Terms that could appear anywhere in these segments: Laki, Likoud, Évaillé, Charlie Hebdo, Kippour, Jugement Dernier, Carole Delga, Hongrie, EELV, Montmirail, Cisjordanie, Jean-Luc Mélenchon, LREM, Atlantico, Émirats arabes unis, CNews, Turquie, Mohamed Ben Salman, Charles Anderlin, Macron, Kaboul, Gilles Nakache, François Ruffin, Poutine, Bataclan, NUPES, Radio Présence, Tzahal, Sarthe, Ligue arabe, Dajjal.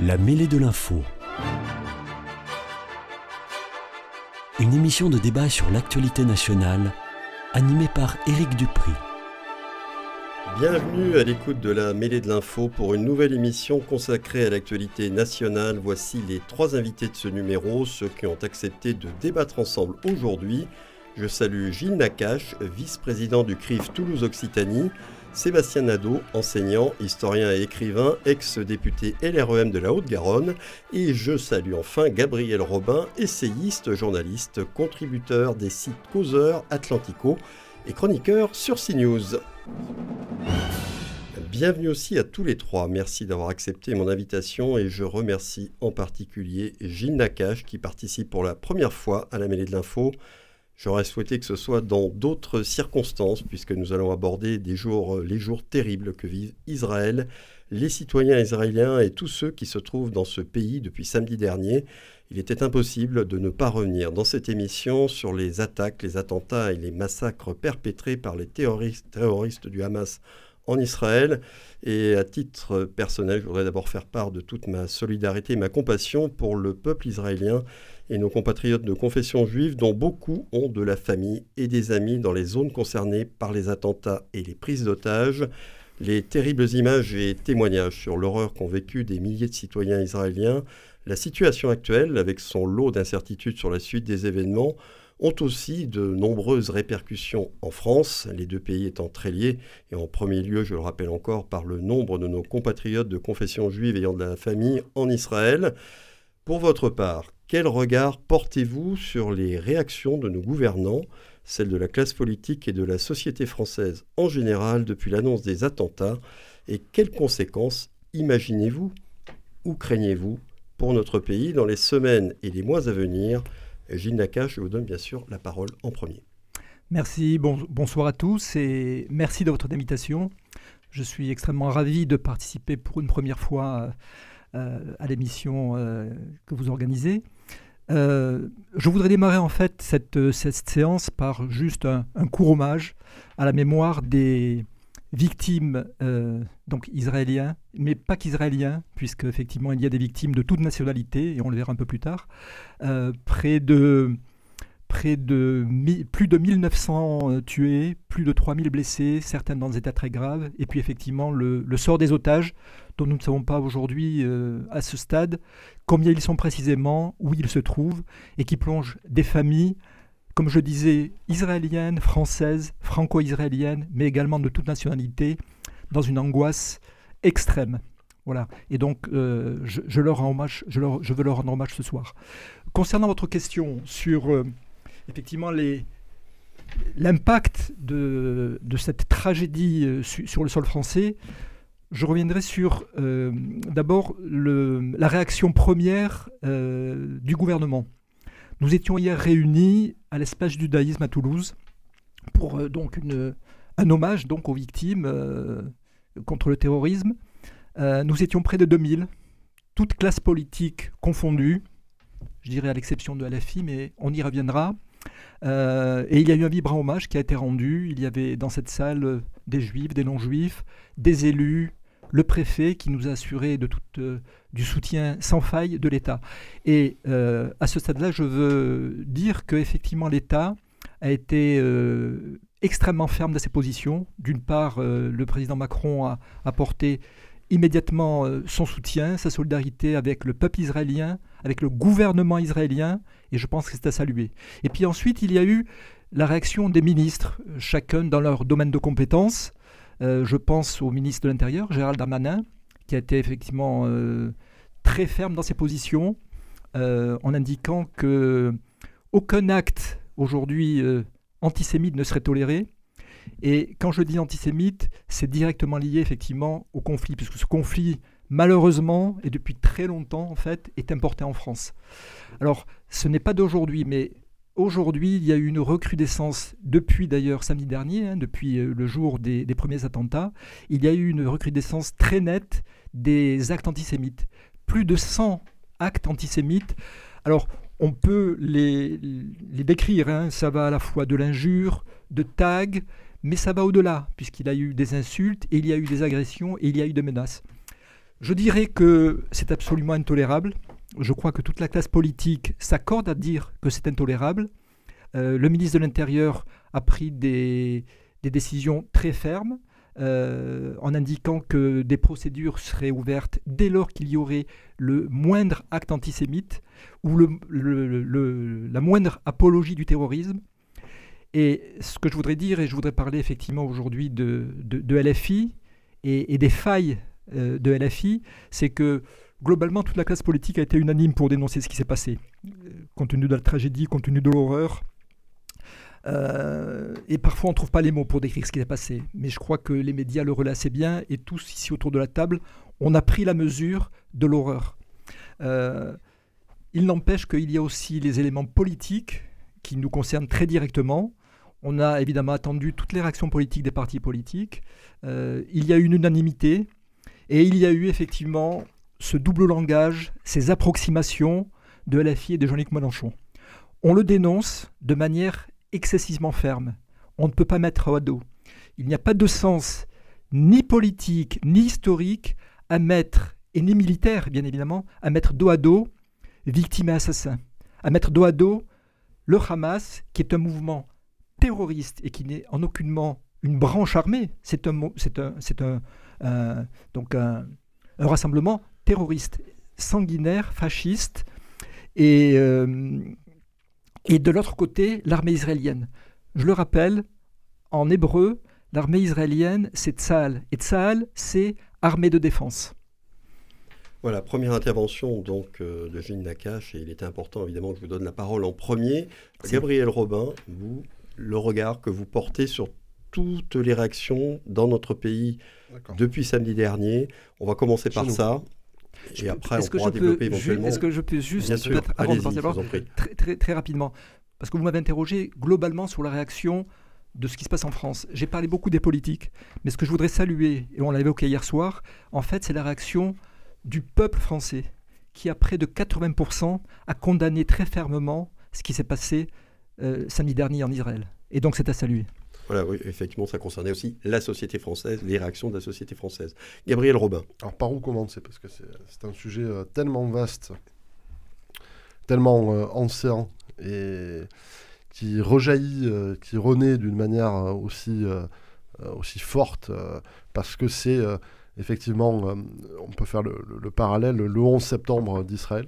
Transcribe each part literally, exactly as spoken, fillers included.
La mêlée de l'info. Une émission de débat sur l'actualité nationale, animée par Éric Dupri. Bienvenue à l'écoute de la mêlée de l'info pour une nouvelle émission consacrée à l'actualité nationale. Voici les trois invités de ce numéro, ceux qui ont accepté de débattre ensemble aujourd'hui. Je salue Gilles Nakache, vice-président du C R I F Toulouse-Occitanie, Sébastien Nadot, enseignant, historien et écrivain, ex-député L R E M de la Haute-Garonne. Et je salue enfin Gabriel Robin, essayiste, journaliste, contributeur des sites Causeur, Atlantico et chroniqueur sur CNews. Bienvenue aussi à tous les trois. Merci d'avoir accepté mon invitation et je remercie en particulier Gilles Nakache qui participe pour la première fois à la mêlée de l'info. J'aurais souhaité que ce soit dans d'autres circonstances, puisque nous allons aborder des jours, les jours terribles que vivent Israël, les citoyens israéliens et tous ceux qui se trouvent dans ce pays depuis samedi dernier. Il était impossible de ne pas revenir dans cette émission sur les attaques, les attentats et les massacres perpétrés par les terroristes, terroristes du Hamas en Israël. Et à titre personnel, je voudrais d'abord faire part de toute ma solidarité et ma compassion pour le peuple israélien et nos compatriotes de confession juive, dont beaucoup ont de la famille et des amis dans les zones concernées par les attentats et les prises d'otages. Les terribles images et témoignages sur l'horreur qu'ont vécu des milliers de citoyens israéliens, la situation actuelle, avec son lot d'incertitudes sur la suite des événements, ont aussi de nombreuses répercussions en France, les deux pays étant très liés, et en premier lieu, je le rappelle encore, par le nombre de nos compatriotes de confession juive ayant de la famille en Israël. Pour votre part, quel regard portez-vous sur les réactions de nos gouvernants, celles de la classe politique et de la société française en général depuis l'annonce des attentats, et quelles conséquences imaginez-vous ou craignez-vous pour notre pays dans les semaines et les mois à venir ? Gilles Nakache, je vous donne bien sûr la parole en premier. Merci, bon, bonsoir à tous et merci de votre invitation. Je suis extrêmement ravi de participer pour une première fois euh, à l'émission euh, que vous organisez. Euh, je voudrais démarrer en fait cette, cette séance par juste un, un court hommage à la mémoire des victimes euh, donc israéliens, mais pas qu'israéliens, puisque effectivement il y a des victimes de toute nationalité, et on le verra un peu plus tard. Euh, près de, près de mi- plus de mille neuf cents tués, plus de trois mille blessés, certains dans des états très graves, et puis effectivement le, le sort des otages, dont nous ne savons pas aujourd'hui euh, à ce stade combien ils sont précisément, où ils se trouvent, et qui plongent des familles, comme je disais, israélienne, française, franco-israélienne, mais également de toute nationalité, dans une angoisse extrême. Voilà. Et donc, euh, je, je, leur rends hommage, je, leur, je veux leur rendre hommage ce soir. Concernant votre question sur, euh, effectivement, les, l'impact de, de cette tragédie euh, su, sur le sol français, je reviendrai sur, euh, d'abord, le, la réaction première euh, du gouvernement. Nous étions hier réunis à l'espace du judaïsme à Toulouse pour euh, donc une, un hommage donc aux victimes euh, contre le terrorisme. Euh, nous étions près de deux mille, toutes classes politiques confondues, je dirais à l'exception de L F I, mais on y reviendra. Euh, et il y a eu un vibrant hommage qui a été rendu. Il y avait dans cette salle des juifs, des non-juifs, des élus, le préfet qui nous a assuré de tout, euh, du soutien sans faille de l'État. Et euh, à ce stade-là, je veux dire qu'effectivement l'État a été euh, extrêmement ferme dans ses positions. D'une part, euh, le président Macron a apporté immédiatement euh, son soutien, sa solidarité avec le peuple israélien, avec le gouvernement israélien, et je pense que c'est à saluer. Et puis ensuite, il y a eu la réaction des ministres, chacun dans leur domaine de compétences. Euh, je pense au ministre de l'Intérieur, Gérald Darmanin, qui a été effectivement euh, très ferme dans ses positions, euh, en indiquant qu'aucun acte aujourd'hui euh, antisémite ne serait toléré. Et quand je dis antisémite, c'est directement lié effectivement au conflit, puisque ce conflit, malheureusement, et depuis très longtemps en fait, est importé en France. Alors, ce n'est pas d'aujourd'hui, mais... Aujourd'hui, il y a eu une recrudescence, depuis d'ailleurs samedi dernier, hein, depuis le jour des, des premiers attentats, il y a eu une recrudescence très nette des actes antisémites. Plus de cent actes antisémites. Alors, on peut les, les décrire, hein, ça va à la fois de l'injure, de tags, mais ça va au-delà, puisqu'il y a eu des insultes, et il y a eu des agressions, et il y a eu des menaces. Je dirais que c'est absolument intolérable. Je crois que toute la classe politique s'accorde à dire que c'est intolérable. Euh, le ministre de l'Intérieur a pris des, des décisions très fermes euh, en indiquant que des procédures seraient ouvertes dès lors qu'il y aurait le moindre acte antisémite ou le, le, le, la moindre apologie du terrorisme. Et ce que je voudrais dire, et je voudrais parler effectivement aujourd'hui de, de, de L F I et, et des failles euh, de L F I, c'est que globalement, toute la classe politique a été unanime pour dénoncer ce qui s'est passé, compte tenu de la tragédie, compte tenu de l'horreur. Euh, et parfois, on ne trouve pas les mots pour décrire ce qui s'est passé. Mais je crois que les médias le relaient assez bien, et tous ici autour de la table, on a pris la mesure de l'horreur. Euh, il n'empêche qu'il y a aussi les éléments politiques qui nous concernent très directement. On a évidemment attendu toutes les réactions politiques des partis politiques. Euh, il y a eu une unanimité, et il y a eu effectivement ce double langage, ces approximations de L F I et de Jean-Luc Mélenchon. On le dénonce de manière excessivement ferme. On ne peut pas mettre à dos. Il n'y a pas de sens ni politique, ni historique à mettre, et ni militaire bien évidemment, à mettre dos à dos victimes et assassins. À mettre dos à dos le Hamas, qui est un mouvement terroriste et qui n'est en aucunement une branche armée. C'est un, c'est un, c'est un, un, donc un, un rassemblement terroriste, sanguinaire, fasciste, et, euh, et de l'autre côté, l'armée israélienne. Je le rappelle, en hébreu, l'armée israélienne, c'est Tzahal. Et Tzahal, c'est armée de défense. Voilà, première intervention donc euh, de Gilles Nakache, et il était important évidemment que je vous donne la parole en premier. C'est... Gabriel Robin, vous, le regard que vous portez sur toutes les réactions dans notre pays. D'accord. Depuis samedi dernier, on va commencer par Chez ça. Nous. Et je après, est-ce on que pourra je développer peux, éventuellement... Ju- est-ce que je peux juste, sûr, avant de partir, alors, très, très, très rapidement, parce que vous m'avez interrogé globalement sur la réaction de ce qui se passe en France. J'ai parlé beaucoup des politiques, mais ce que je voudrais saluer, et on l'a évoqué hier soir, en fait, c'est la réaction du peuple français, qui à près de quatre-vingts pour cent a condamné très fermement ce qui s'est passé euh, samedi dernier en Israël. Et donc, c'est à saluer. Voilà, oui, effectivement, ça concernait aussi la société française, les réactions de la société française. Gabriel Robin. Alors, par où commencer ? Parce que c'est, c'est un sujet euh, tellement vaste, tellement euh, ancien, et qui rejaillit, euh, qui renaît d'une manière euh, aussi, euh, aussi forte, euh, parce que c'est euh, effectivement, euh, on peut faire le, le, le parallèle, le onze septembre d'Israël,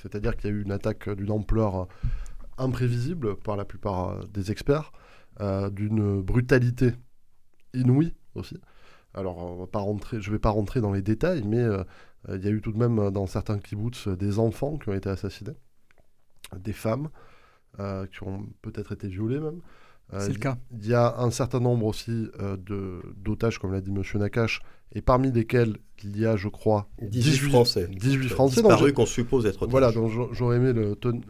c'est-à-dire qu'il y a eu une attaque d'une ampleur imprévisible par la plupart des experts, Euh, d'une brutalité inouïe aussi. Alors, on va pas rentrer, je ne vais pas rentrer dans les détails, mais euh, il y a eu tout de même dans certains kibbutz des enfants qui ont été assassinés, des femmes euh, qui ont peut-être été violées même. Euh, C'est le cas. Il y a un certain nombre aussi euh, de, d'otages, comme l'a dit M. Nakache, et parmi lesquels il y a, je crois, dix-huit Français. dix-huit Français. Disparus qu'on suppose être otages. Voilà, donc j'aurais aimé le... Ten...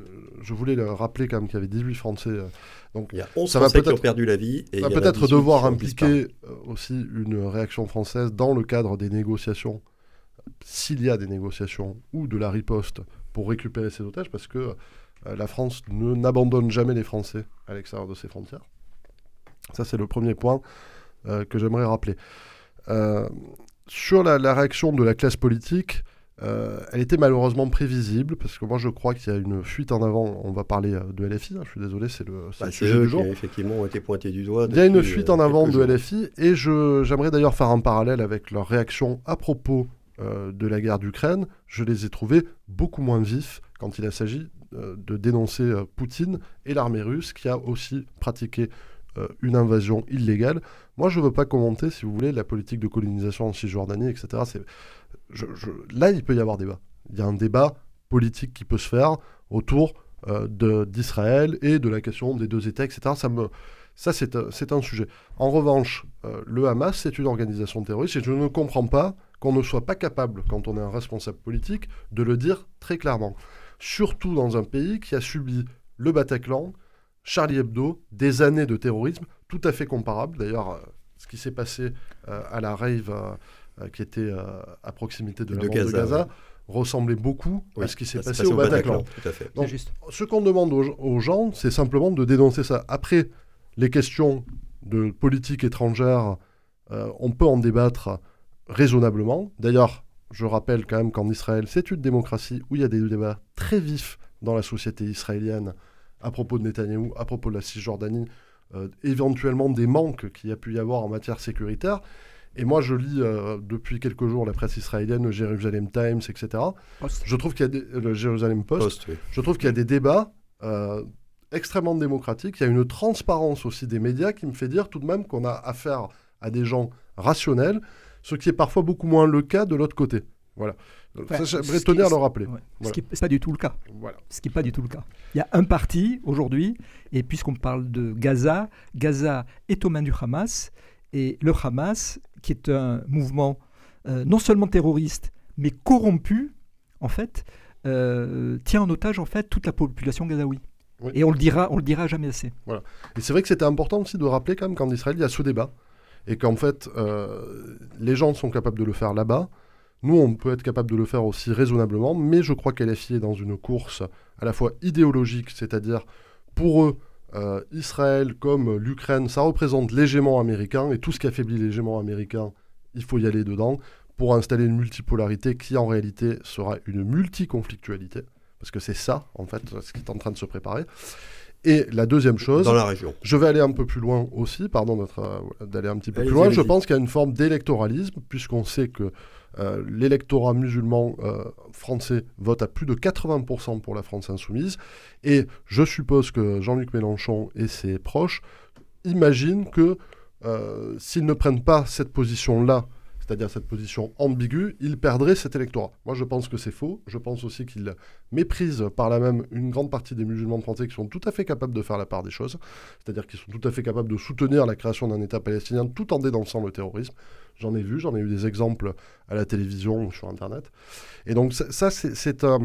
Je voulais le rappeler quand même qu'il y avait dix-huit Français. Euh, donc il y a onze Français qui ont perdu la vie. Et ça va peut-être devoir impliquer aussi une réaction française dans le cadre des négociations, s'il y a des négociations, ou de la riposte pour récupérer ces otages, parce que la France ne, n'abandonne jamais les Français à l'extérieur de ses frontières. Ça, c'est le premier point euh, que j'aimerais rappeler. Euh, sur la, la réaction de la classe politique, euh, elle était malheureusement prévisible, parce que moi, je crois qu'il y a une fuite en avant. On va parler de L F I, hein, je suis désolé, c'est le, c'est bah, le sujet du jour. Effectivement, ont été pointés du doigt. Il y a une fuite euh, en avant de L F I, et je, j'aimerais d'ailleurs faire un parallèle avec leur réaction à propos euh, de la guerre d'Ukraine. Je les ai trouvés beaucoup moins vifs quand il s'agit de dénoncer euh, Poutine et l'armée russe, qui a aussi pratiqué euh, une invasion illégale. Moi, je ne veux pas commenter, si vous voulez, la politique de colonisation en Cisjordanie, et cetera. C'est, je, je, là, il peut y avoir débat. Il y a un débat politique qui peut se faire autour euh, de, d'Israël et de la question des deux États, et cetera. Ça, me, ça c'est, c'est un sujet. En revanche, euh, le Hamas, c'est une organisation terroriste, et je ne comprends pas qu'on ne soit pas capable, quand on est un responsable politique, de le dire très clairement. Surtout dans un pays qui a subi le Bataclan, Charlie Hebdo, des années de terrorisme tout à fait comparables. D'ailleurs, ce qui s'est passé euh, à la rave euh, qui était euh, à proximité de, de la bande de Gaza, ouais, ressemblait beaucoup, oui, à ce qui s'est passé, passé au Bataclan. Bataclan. Tout à fait. Donc, c'est juste. Ce qu'on demande aux, aux gens, c'est simplement de dénoncer ça. Après, les questions de politique étrangère, euh, on peut en débattre raisonnablement. D'ailleurs, Je rappelle quand même qu'en Israël, c'est une démocratie où il y a des débats très vifs dans la société israélienne à propos de Netanyahou, à propos de la Cisjordanie, euh, éventuellement des manques qu'il y a pu y avoir en matière sécuritaire. Et moi, je lis euh, depuis quelques jours la presse israélienne, le Jerusalem Times, et cetera. Post. Je trouve qu'il y a des, le Jerusalem Post. Post oui. Je trouve qu'il y a des débats euh, extrêmement démocratiques. Il y a une transparence aussi des médias qui me fait dire tout de même qu'on a affaire à des gens rationnels, ce qui est parfois beaucoup moins le cas de l'autre côté. Voilà. Enfin, ça, j'aimerais tenir à le rappeler. Ouais. Voilà. Ce qui n'est pas du tout le cas. Voilà. Ce qui n'est pas du tout le cas. Il y a un parti aujourd'hui, et puisqu'on parle de Gaza, Gaza est aux mains du Hamas, et le Hamas, qui est un mouvement euh, non seulement terroriste, mais corrompu, en fait, euh, tient en otage en fait, toute la population gazaoui. Oui. Et on le dira, on le dira jamais assez. Voilà. Et c'est vrai que c'était important aussi de rappeler quand même qu'en Israël, il y a ce débat, et qu'en fait, euh, les gens sont capables de le faire là-bas. Nous, on peut être capable de le faire aussi raisonnablement, mais je crois qu'L F I est dans une course à la fois idéologique, c'est-à-dire pour eux, euh, Israël comme l'Ukraine, ça représente l'hégémon américain, et tout ce qui affaiblit l'hégémon américain, il faut y aller dedans, pour installer une multipolarité qui, en réalité, sera une multiconflictualité, parce que c'est ça, en fait, ce qui est en train de se préparer. Et la deuxième chose, dans la région. Je vais aller un peu plus loin aussi, pardon notre, euh, d'aller un petit peu allez-y, plus loin, allez-y. Je pense qu'il y a une forme d'électoralisme, puisqu'on sait que euh, l'électorat musulman euh, français vote à plus de quatre-vingts pour cent pour la France insoumise, et je suppose que Jean-Luc Mélenchon et ses proches imaginent que euh, s'ils ne prennent pas cette position-là, c'est-à-dire cette position ambiguë, il perdrait cet électorat. Moi, je pense que c'est faux. Je pense aussi qu'il méprise par là même une grande partie des musulmans français qui sont tout à fait capables de faire la part des choses, c'est-à-dire qu'ils sont tout à fait capables de soutenir la création d'un État palestinien tout en dénonçant le terrorisme. J'en ai vu, j'en ai eu des exemples à la télévision ou sur Internet. Et donc ça, ça c'est, c'est, euh,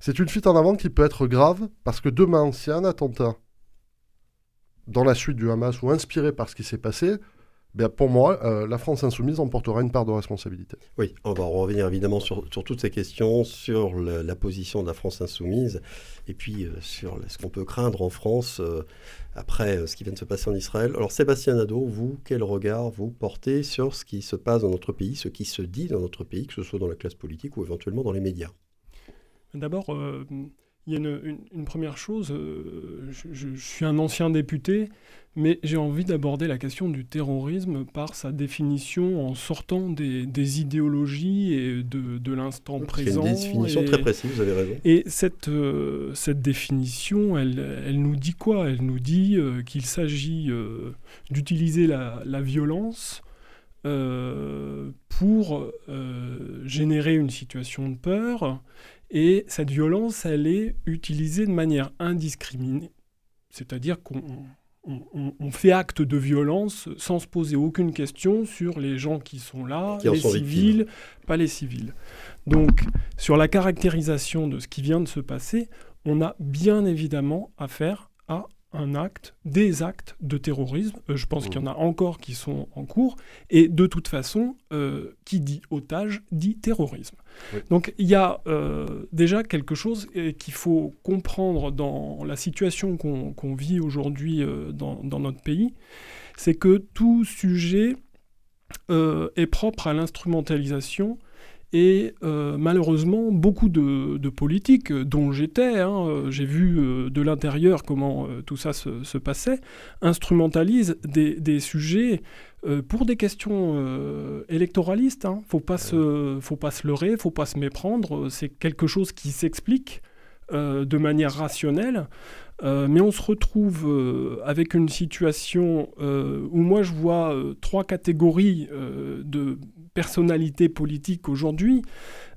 c'est une fuite en avant qui peut être grave, parce que demain, s'il y a un attentat dans la suite du Hamas ou inspiré par ce qui s'est passé, ben pour moi, euh, la France insoumise emportera une part de responsabilité. Oui, on va revenir évidemment sur, sur toutes ces questions, sur le, la position de la France insoumise, et puis euh, sur ce qu'on peut craindre en France euh, après euh, ce qui vient de se passer en Israël. Alors Sébastien Nadot, vous, quel regard vous portez sur ce qui se passe dans notre pays, ce qui se dit dans notre pays, que ce soit dans la classe politique ou éventuellement dans les médias? D'abord, euh, il y a une, une, une première chose, euh, je, je, je suis un ancien député, mais j'ai envie d'aborder la question du terrorisme par sa définition en sortant des, des idéologies et de, de l'instant c'est présent. C'est une définition et, très précise, vous avez raison. Et cette, euh, cette définition, elle, elle nous dit quoi ? Elle nous dit euh, qu'il s'agit euh, d'utiliser la, la violence euh, pour euh, générer une situation de peur. Et cette violence, elle est utilisée de manière indiscriminée. C'est-à-dire qu'on... On, on, on fait acte de violence sans se poser aucune question sur les gens qui sont là, qui les civils, victimes. Pas les civils. Donc, sur la caractérisation de ce qui vient de se passer, on a bien évidemment affaire à un acte, des actes de terrorisme. Euh, je pense mmh. qu'il y en a encore qui sont en cours. Et de toute façon, euh, qui dit otage, dit terrorisme. Oui. Donc, il y a euh, déjà quelque chose eh, qu'il faut comprendre dans la situation qu'on, qu'on vit aujourd'hui euh, dans, dans notre pays. C'est que tout sujet euh, est propre à l'instrumentalisation. Et euh, malheureusement, beaucoup de, de politiques, dont j'étais, hein, euh, j'ai vu euh, de l'intérieur comment euh, tout ça se, se passait, instrumentalisent des, des sujets euh, pour des questions euh, électoralistes. Hein. Faut pas se, faut pas se leurrer, faut pas se méprendre. C'est quelque chose qui s'explique euh, de manière rationnelle. Euh, mais on se retrouve euh, avec une situation euh, où moi je vois euh, trois catégories euh, de personnalités politiques aujourd'hui.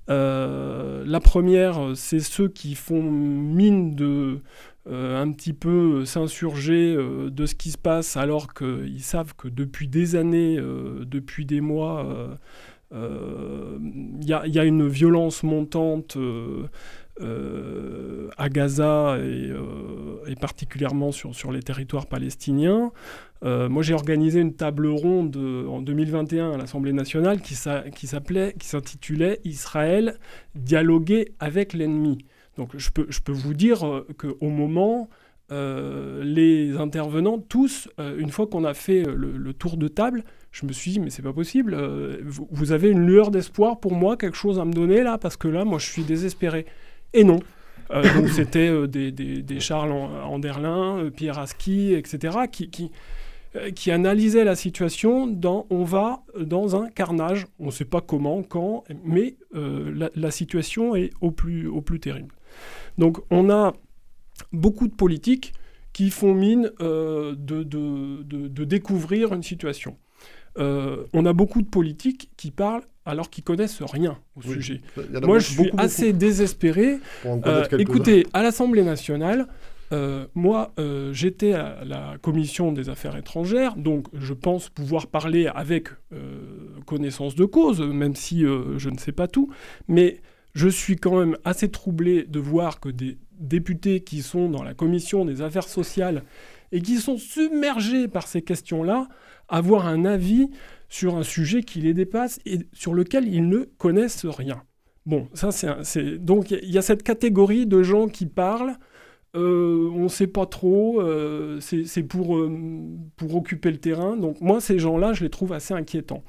Euh, la première, c'est ceux qui font mine de euh, un petit peu s'insurger euh, de ce qui se passe, alors qu'ils savent que depuis des années, euh, depuis des mois, il euh, euh, y a, y a une violence montante euh, Euh, à Gaza et, euh, et particulièrement sur, sur les territoires palestiniens. Euh, moi, j'ai organisé une table ronde euh, en deux mille vingt et un à l'Assemblée nationale qui, sa- qui, s'appelait, qui s'intitulait « Israël, dialoguer avec l'ennemi ». Donc, je peux, je peux vous dire euh, qu'au moment, euh, les intervenants, tous, euh, une fois qu'on a fait le, le tour de table, je me suis dit, mais c'est pas possible, euh, vous, vous avez une lueur d'espoir pour moi, quelque chose à me donner là, parce que là, moi, je suis désespéré. Et non. Euh, donc c'était euh, des, des, des Charles Anderlin, euh, Pierre Aski, et cetera, qui... qui qui analysait la situation dans « on va dans un carnage ». On ne sait pas comment, quand, mais euh, la, la situation est au plus, au plus terrible. Donc on a beaucoup de politiques qui font mine euh, de, de, de, de découvrir une situation. Euh, on a beaucoup de politiques qui parlent alors qu'ils connaissent rien au oui, sujet. Moi, je suis beaucoup, assez beaucoup. désespéré. Euh, écoutez, à l'Assemblée nationale, Euh, moi, euh, j'étais à la commission des affaires étrangères, donc je pense pouvoir parler avec euh, connaissance de cause, même si euh, je ne sais pas tout. Mais je suis quand même assez troublé de voir que des députés qui sont dans la commission des affaires sociales et qui sont submergés par ces questions-là, avoir un avis sur un sujet qui les dépasse et sur lequel ils ne connaissent rien. Bon, ça c'est, un, c'est... donc il y, y a cette catégorie de gens qui parlent. Euh, on ne sait pas trop, euh, c'est, c'est pour, euh, pour occuper le terrain. Donc moi, ces gens-là, je les trouve assez inquiétants.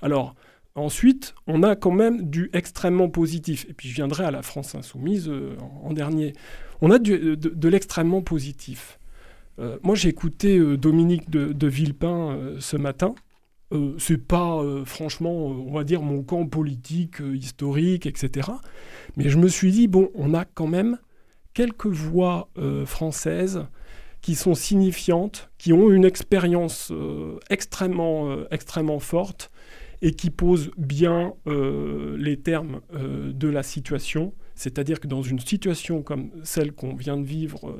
Alors, ensuite, on a quand même du extrêmement positif. Et puis je viendrai à la France insoumise euh, en, en dernier. On a du, de, de l'extrêmement positif. Euh, moi, j'ai écouté euh, Dominique de, de Villepin euh, ce matin. Euh, c'est pas, euh, franchement, euh, on va dire, mon camp politique, euh, historique, et cetera. Mais je me suis dit, bon, on a quand même quelques voix euh, françaises qui sont signifiantes, qui ont une expérience euh, extrêmement, euh, extrêmement forte et qui posent bien euh, les termes euh, de la situation. C'est-à-dire que dans une situation comme celle qu'on vient de vivre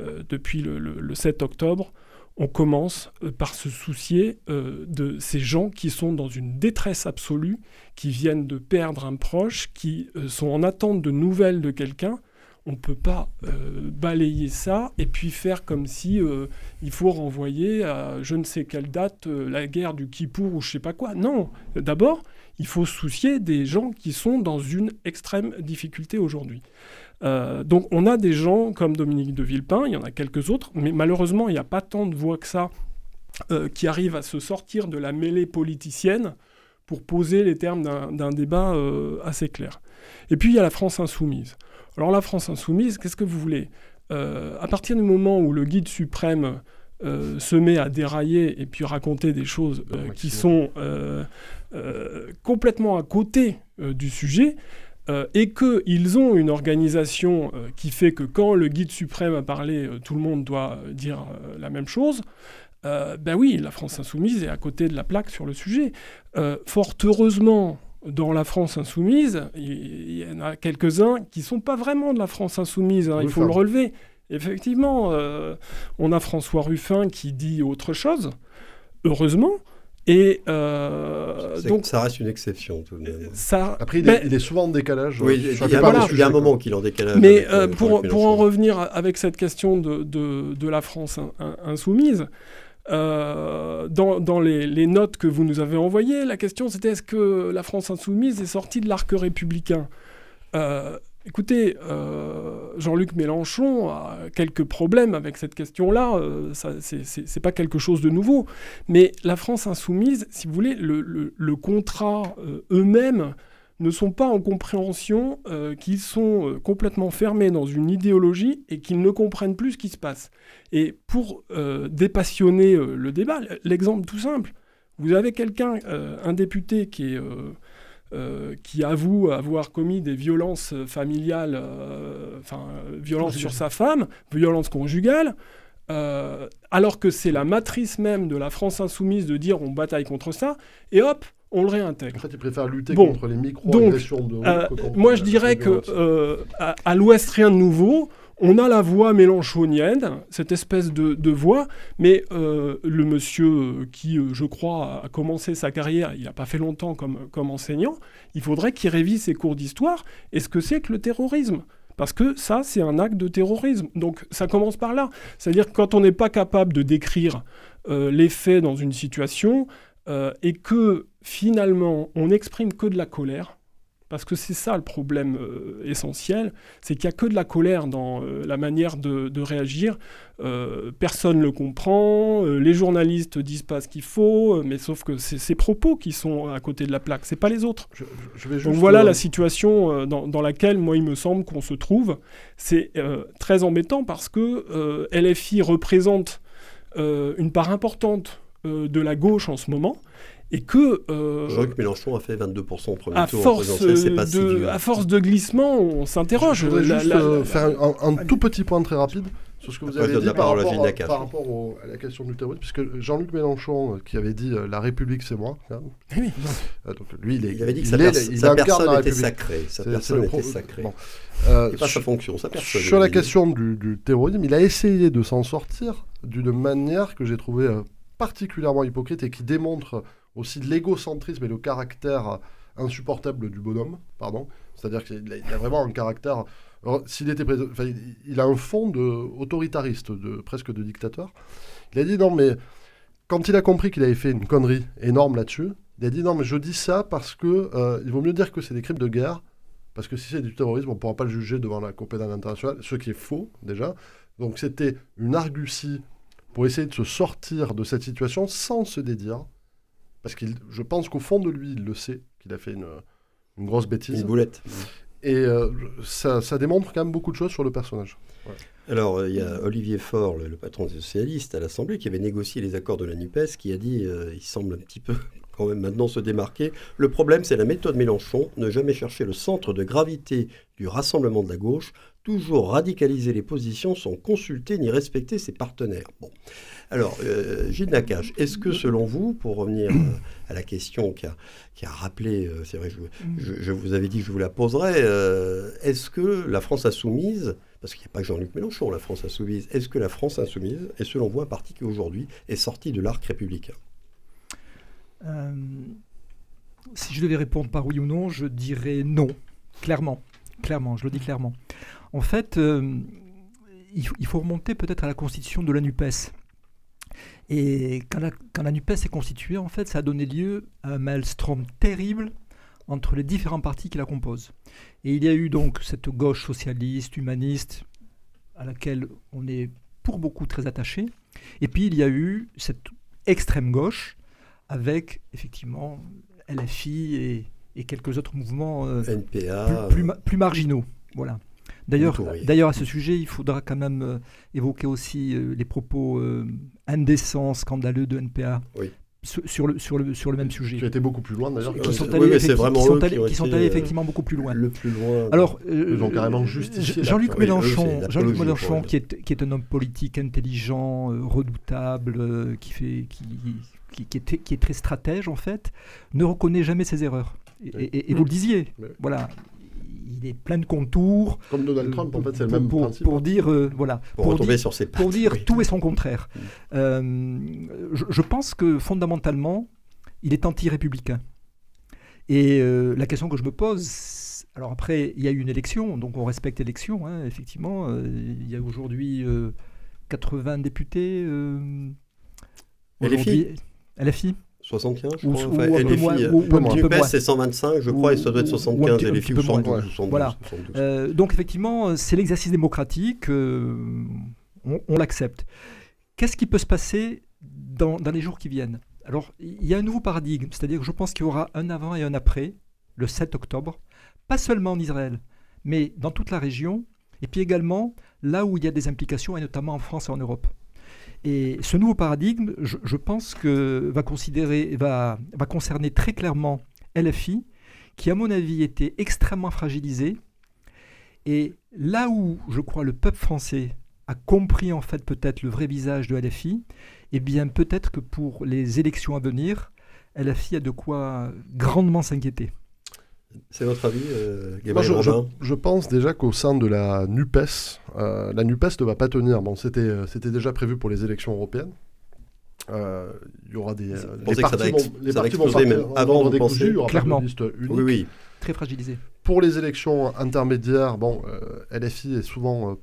euh, depuis le, le, le sept octobre, on commence euh, par se soucier euh, de ces gens qui sont dans une détresse absolue, qui viennent de perdre un proche, qui euh, sont en attente de nouvelles de quelqu'un. On ne peut pas euh, balayer ça et puis faire comme si euh, il faut renvoyer à je ne sais quelle date euh, la guerre du Kippour ou je ne sais pas quoi. Non, d'abord, il faut se soucier des gens qui sont dans une extrême difficulté aujourd'hui. Euh, donc on a des gens comme Dominique de Villepin, il y en a quelques autres, mais malheureusement, il n'y a pas tant de voix que ça euh, qui arrivent à se sortir de la mêlée politicienne pour poser les termes d'un, d'un débat euh, assez clair. Et puis il y a la France insoumise. Alors la France insoumise, qu'est-ce que vous voulez ? euh, À partir du moment où le guide suprême euh, se met à dérailler et puis raconter des choses euh, qui sont euh, euh, complètement à côté euh, du sujet, euh, et qu'ils ont une organisation euh, qui fait que quand le guide suprême a parlé, euh, tout le monde doit dire euh, la même chose, euh, ben oui, la France insoumise est à côté de la plaque sur le sujet. Euh, fort heureusement... Dans la France insoumise, il y en a quelques-uns qui ne sont pas vraiment de la France insoumise, hein, il faut le relever. Effectivement, euh, on a François Ruffin qui dit autre chose, heureusement. Et euh, donc ça reste une exception tout de même. Ça, Après, il, mais, est, il est souvent en décalage. Oui, il y a, voilà, sujet, il y a un moment qu'il est en décalage. Mais avec, euh, euh, pour, pour en revenir avec cette question de, de, de la France in, in, insoumise, Euh, dans, dans les, les notes que vous nous avez envoyées, la question c'était est-ce que la France insoumise est sortie de l'arc républicain ? euh, Écoutez, euh, Jean-Luc Mélenchon a quelques problèmes avec cette question-là, euh, ça, c'est, c'est, c'est pas quelque chose de nouveau, mais la France insoumise, si vous voulez, le, le, le contrat euh, eux-mêmes ne sont pas en compréhension, euh, qu'ils sont euh, complètement fermés dans une idéologie et qu'ils ne comprennent plus ce qui se passe. Et pour euh, dépassionner euh, le débat, l'exemple tout simple, vous avez quelqu'un, euh, un député qui, est, euh, euh, qui avoue avoir commis des violences familiales, enfin euh, violences sur sa femme, violences conjugales, euh, alors que c'est la matrice même de la France insoumise de dire on bataille contre ça, et hop, on le réintègre. En fait, ils préfèrent lutter bon, contre les micro-agressions de... Euh, moi, je dirais qu'à euh, à l'Ouest, rien de nouveau. On a la voix mélenchonienne, cette espèce de, de voix, mais euh, le monsieur qui, je crois, a commencé sa carrière, il n'a pas fait longtemps comme, comme enseignant, il faudrait qu'il révise ses cours d'histoire et ce que c'est que le terrorisme. Parce que ça, c'est un acte de terrorisme. Donc, ça commence par là. C'est-à-dire que quand on n'est pas capable de décrire euh, les faits dans une situation... Euh, et que, finalement, on n'exprime que de la colère, Parce que c'est ça le problème euh, essentiel, c'est qu'il n'y a que de la colère dans euh, la manière de, de réagir. Euh, personne ne le comprend, euh, les journalistes disent pas ce qu'il faut, euh, mais sauf que c'est ces propos qui sont à côté de la plaque, c'est pas les autres. Je, je vais juste Donc voilà euh... la situation euh, dans, dans laquelle, moi, il me semble qu'on se trouve. C'est euh, très embêtant parce que euh, L F I représente euh, une part importante euh, de la gauche en ce moment. Et que euh, Jean-Luc Mélenchon a fait vingt-deux pour cent au premier tour en présentiel, c'est pas si dur. À force de glissement, on s'interroge. Je voudrais la, juste la, euh, la, faire un, un tout petit point très rapide sur ce que vous avez dit par rapport, à, par rapport au, à la question du terrorisme, puisque Jean-Luc Mélenchon, qui avait dit « La République, c'est moi », oui. euh, donc lui, il, est, il avait dit que il sa, pers- est, il sa personne la était sacrée. Sa c'est, personne c'est pro- était sacrée. Bon. Euh, c'est pas sur, sa fonction, sa personne. Sur la question du, du terrorisme, il a essayé de s'en sortir d'une manière que j'ai trouvée particulièrement hypocrite et qui démontre aussi l'égocentrisme et le caractère insupportable du bonhomme, pardon. C'est-à-dire qu'il a, il a vraiment un caractère... Alors, s'il était président, enfin, il a un fond de autoritariste, de, presque de dictateur. Il a dit non, mais quand il a compris qu'il avait fait une connerie énorme là-dessus, il a dit non, mais je dis ça parce que euh, il vaut mieux dire que c'est des crimes de guerre, parce que si c'est du terrorisme, on ne pourra pas le juger devant la Cour pénale internationale, ce qui est faux, déjà. Donc c'était une argutie pour essayer de se sortir de cette situation sans se dédire. Parce que je pense qu'au fond de lui, il le sait, qu'il a fait une, une grosse bêtise. Une boulette. Et euh, ça, ça démontre quand même beaucoup de choses sur le personnage. Ouais. Alors, il euh, y a Olivier Faure, le, le patron des socialistes à l'Assemblée, qui avait négocié les accords de la NUPES, qui a dit, euh, il semble un petit peu quand même maintenant se démarquer, « Le problème, c'est la méthode Mélenchon, ne jamais chercher le centre de gravité du rassemblement de la gauche, toujours radicaliser les positions sans consulter ni respecter ses partenaires. » Bon. Alors, euh, Gilles Nakache, est-ce que selon vous, pour revenir euh, à la question qui a, qui a rappelé, euh, c'est vrai, je, je, je vous avais dit que je vous la poserais, euh, est-ce que la France insoumise, parce qu'il n'y a pas que Jean-Luc Mélenchon, la France insoumise, est-ce que la France insoumise est selon vous un parti qui aujourd'hui est sorti de l'arc républicain ? Euh, si je devais répondre par oui ou non, je dirais non, clairement, clairement, je le dis clairement. En fait, euh, il, il faut remonter peut-être à la constitution de la NUPES. Et quand la, quand la NUPES est constituée, en fait, ça a donné lieu à un maelstrom terrible entre les différents partis qui la composent. Et il y a eu donc cette gauche socialiste, humaniste, à laquelle on est pour beaucoup très attaché. Et puis il y a eu cette extrême gauche, avec effectivement L F I et, et quelques autres mouvements euh, N P A, plus, plus, plus marginaux. Voilà. D'ailleurs, d'ailleurs, à ce sujet, il faudra quand même euh, évoquer aussi euh, les propos euh, indécents, scandaleux de N P A oui. sur, sur, le, sur, le, sur le même sujet. Qui a été beaucoup plus loin d'ailleurs. Qui sont allés effectivement beaucoup plus loin. Le plus loin. Alors, euh, ils ont carrément justifié. Jean-Luc Mélenchon, Jean-Luc Mélenchon qui est, qui est un homme politique intelligent, euh, redoutable, euh, qui fait... Qui, Qui, qui, est, qui est très stratège, en fait, ne reconnaît jamais ses erreurs. Et, et, et vous le disiez, voilà, il est plein de contours. Comme Donald euh, Trump, pour, en fait, c'est le même pour, principe. Pour dire, euh, voilà, pour, pour dire, sur ses pattes, pour dire oui. Tout et son contraire. Mmh. Euh, je, je pense que, fondamentalement, il est anti-républicain. Et euh, la question que je me pose, alors après, il y a eu une élection, donc on respecte l'élection, hein, effectivement. Euh, il y a aujourd'hui euh, quatre-vingts députés. Euh, aujourd'hui, L F I soixante-quinze, je crois. Ou, enfin, ou, L F I, ou, ou, ou, NUPES, c'est cent vingt-cinq, je crois, et ça doit être soixante-quinze, et L F I, ou cent douze. Voilà. soixante-douze. Euh, donc, effectivement, c'est l'exercice démocratique, euh, on, on l'accepte. Qu'est-ce qui peut se passer dans, dans les jours qui viennent ? Alors, il y a un nouveau paradigme, c'est-à-dire que je pense qu'il y aura un avant et un après, le sept octobre, pas seulement en Israël, mais dans toute la région, et puis également là où il y a des implications, et notamment en France et en Europe. Et ce nouveau paradigme, je, je pense que va, considérer, va, va concerner très clairement L F I, qui à mon avis était extrêmement fragilisé. Et là où, je crois, le peuple français a compris en fait peut-être le vrai visage de L F I, eh bien peut-être que pour les élections à venir, L F I a de quoi grandement s'inquiéter. C'est votre avis, euh, Gabriel Robin ? Moi, je, je, je pense déjà qu'au sein de la NUPES, euh, la NUPES ne va pas tenir. Bon, c'était, c'était déjà prévu pour les élections européennes. Euh, il y aura des... Les partis vont partir en ordre décousu, il y aura clairement. Pas de liste unique. Oui, oui. Très fragilisée. Pour les élections intermédiaires, bon, euh, L F I est souvent euh,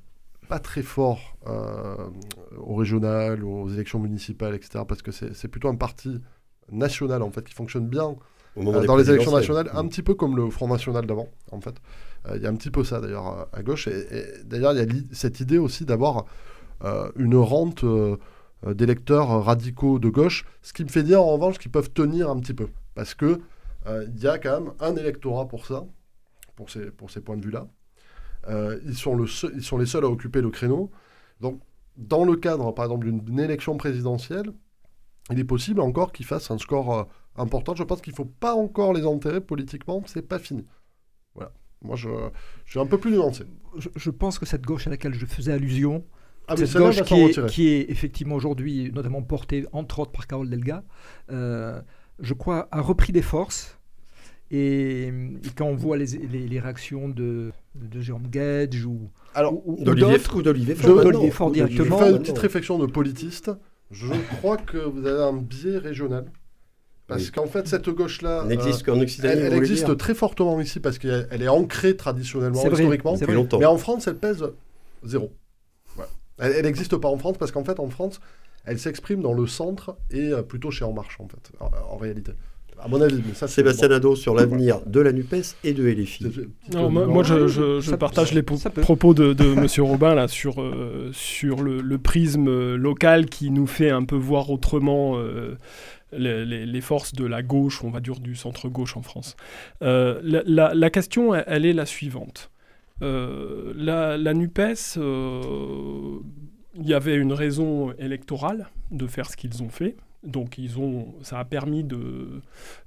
pas très fort euh, aux régionales, aux élections municipales, et cetera. Parce que c'est, c'est plutôt un parti national, en fait, qui fonctionne bien au moment euh, des dans les élections nationales, mmh. un petit peu comme le Front National d'avant, en fait. Il euh, y a un petit peu ça, d'ailleurs, à gauche. Et, et d'ailleurs, il y a li- cette idée aussi d'avoir euh, une rente euh, d'électeurs radicaux de gauche, ce qui me fait dire, en revanche, qu'ils peuvent tenir un petit peu. Parce qu'il euh, y a quand même un électorat pour ça, pour ces, pour ces points de vue-là. Euh, ils, sont le seul, ils sont les seuls à occuper le créneau. Donc, dans le cadre, par exemple, d'une élection présidentielle, il est possible encore qu'ils fassent un score euh, important. Je pense qu'il ne faut pas encore les enterrer politiquement. Ce n'est pas fini. Voilà. Moi, je, je suis un peu plus nuancé. Je, je pense que cette gauche à laquelle je faisais allusion, ah cette gauche qui est, qui est effectivement aujourd'hui notamment portée, entre autres, par Carole Delga, euh, je crois, a repris des forces. Et, et quand on voit les, les, les réactions de, de Jérôme Guedj ou, ou, ou d'Olivier Faure directement... D'Olivier Faure, une petite réflexion de politiste. Je crois que vous avez un biais régional. Parce oui. qu'en fait, cette gauche-là, elle existe, euh, qu'en Occitanie, elle, elle existe dire. très fortement ici parce qu'elle est ancrée traditionnellement, vrai, historiquement. Depuis longtemps. Mais en France, elle pèse zéro. Ouais. Elle n'existe pas en France parce qu'en fait, en France, elle s'exprime dans le centre et euh, plutôt chez En Marche, en fait, en, en réalité. À mon avis, mais ça, c'est Sébastien Nadot sur l'avenir de la NUPES et de L F I. Non, moi, moi, je, je, je partage peut, les po- propos de, de M. Robin là, sur, euh, sur le, le prisme local qui nous fait un peu voir autrement euh, les, les, les forces de la gauche, on va dire du centre-gauche en France. Euh, la, la, la question, elle, elle est la suivante. Euh, la, la NUPES, euh, il y avait une raison électorale de faire ce qu'ils ont fait. Donc ils ont, ça a permis de,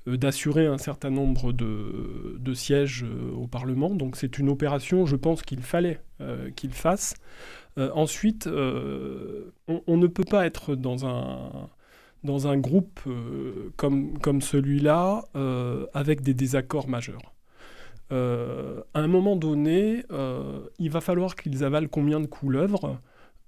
d'assurer un certain nombre de, de sièges au Parlement. Donc c'est une opération, je pense, qu'il fallait euh, qu'ils fassent. Euh, ensuite, euh, on, on ne peut pas être dans un, dans un groupe euh, comme, comme celui-là euh, avec des désaccords majeurs. Euh, à un moment donné, euh, il va falloir qu'ils avalent combien de couleuvres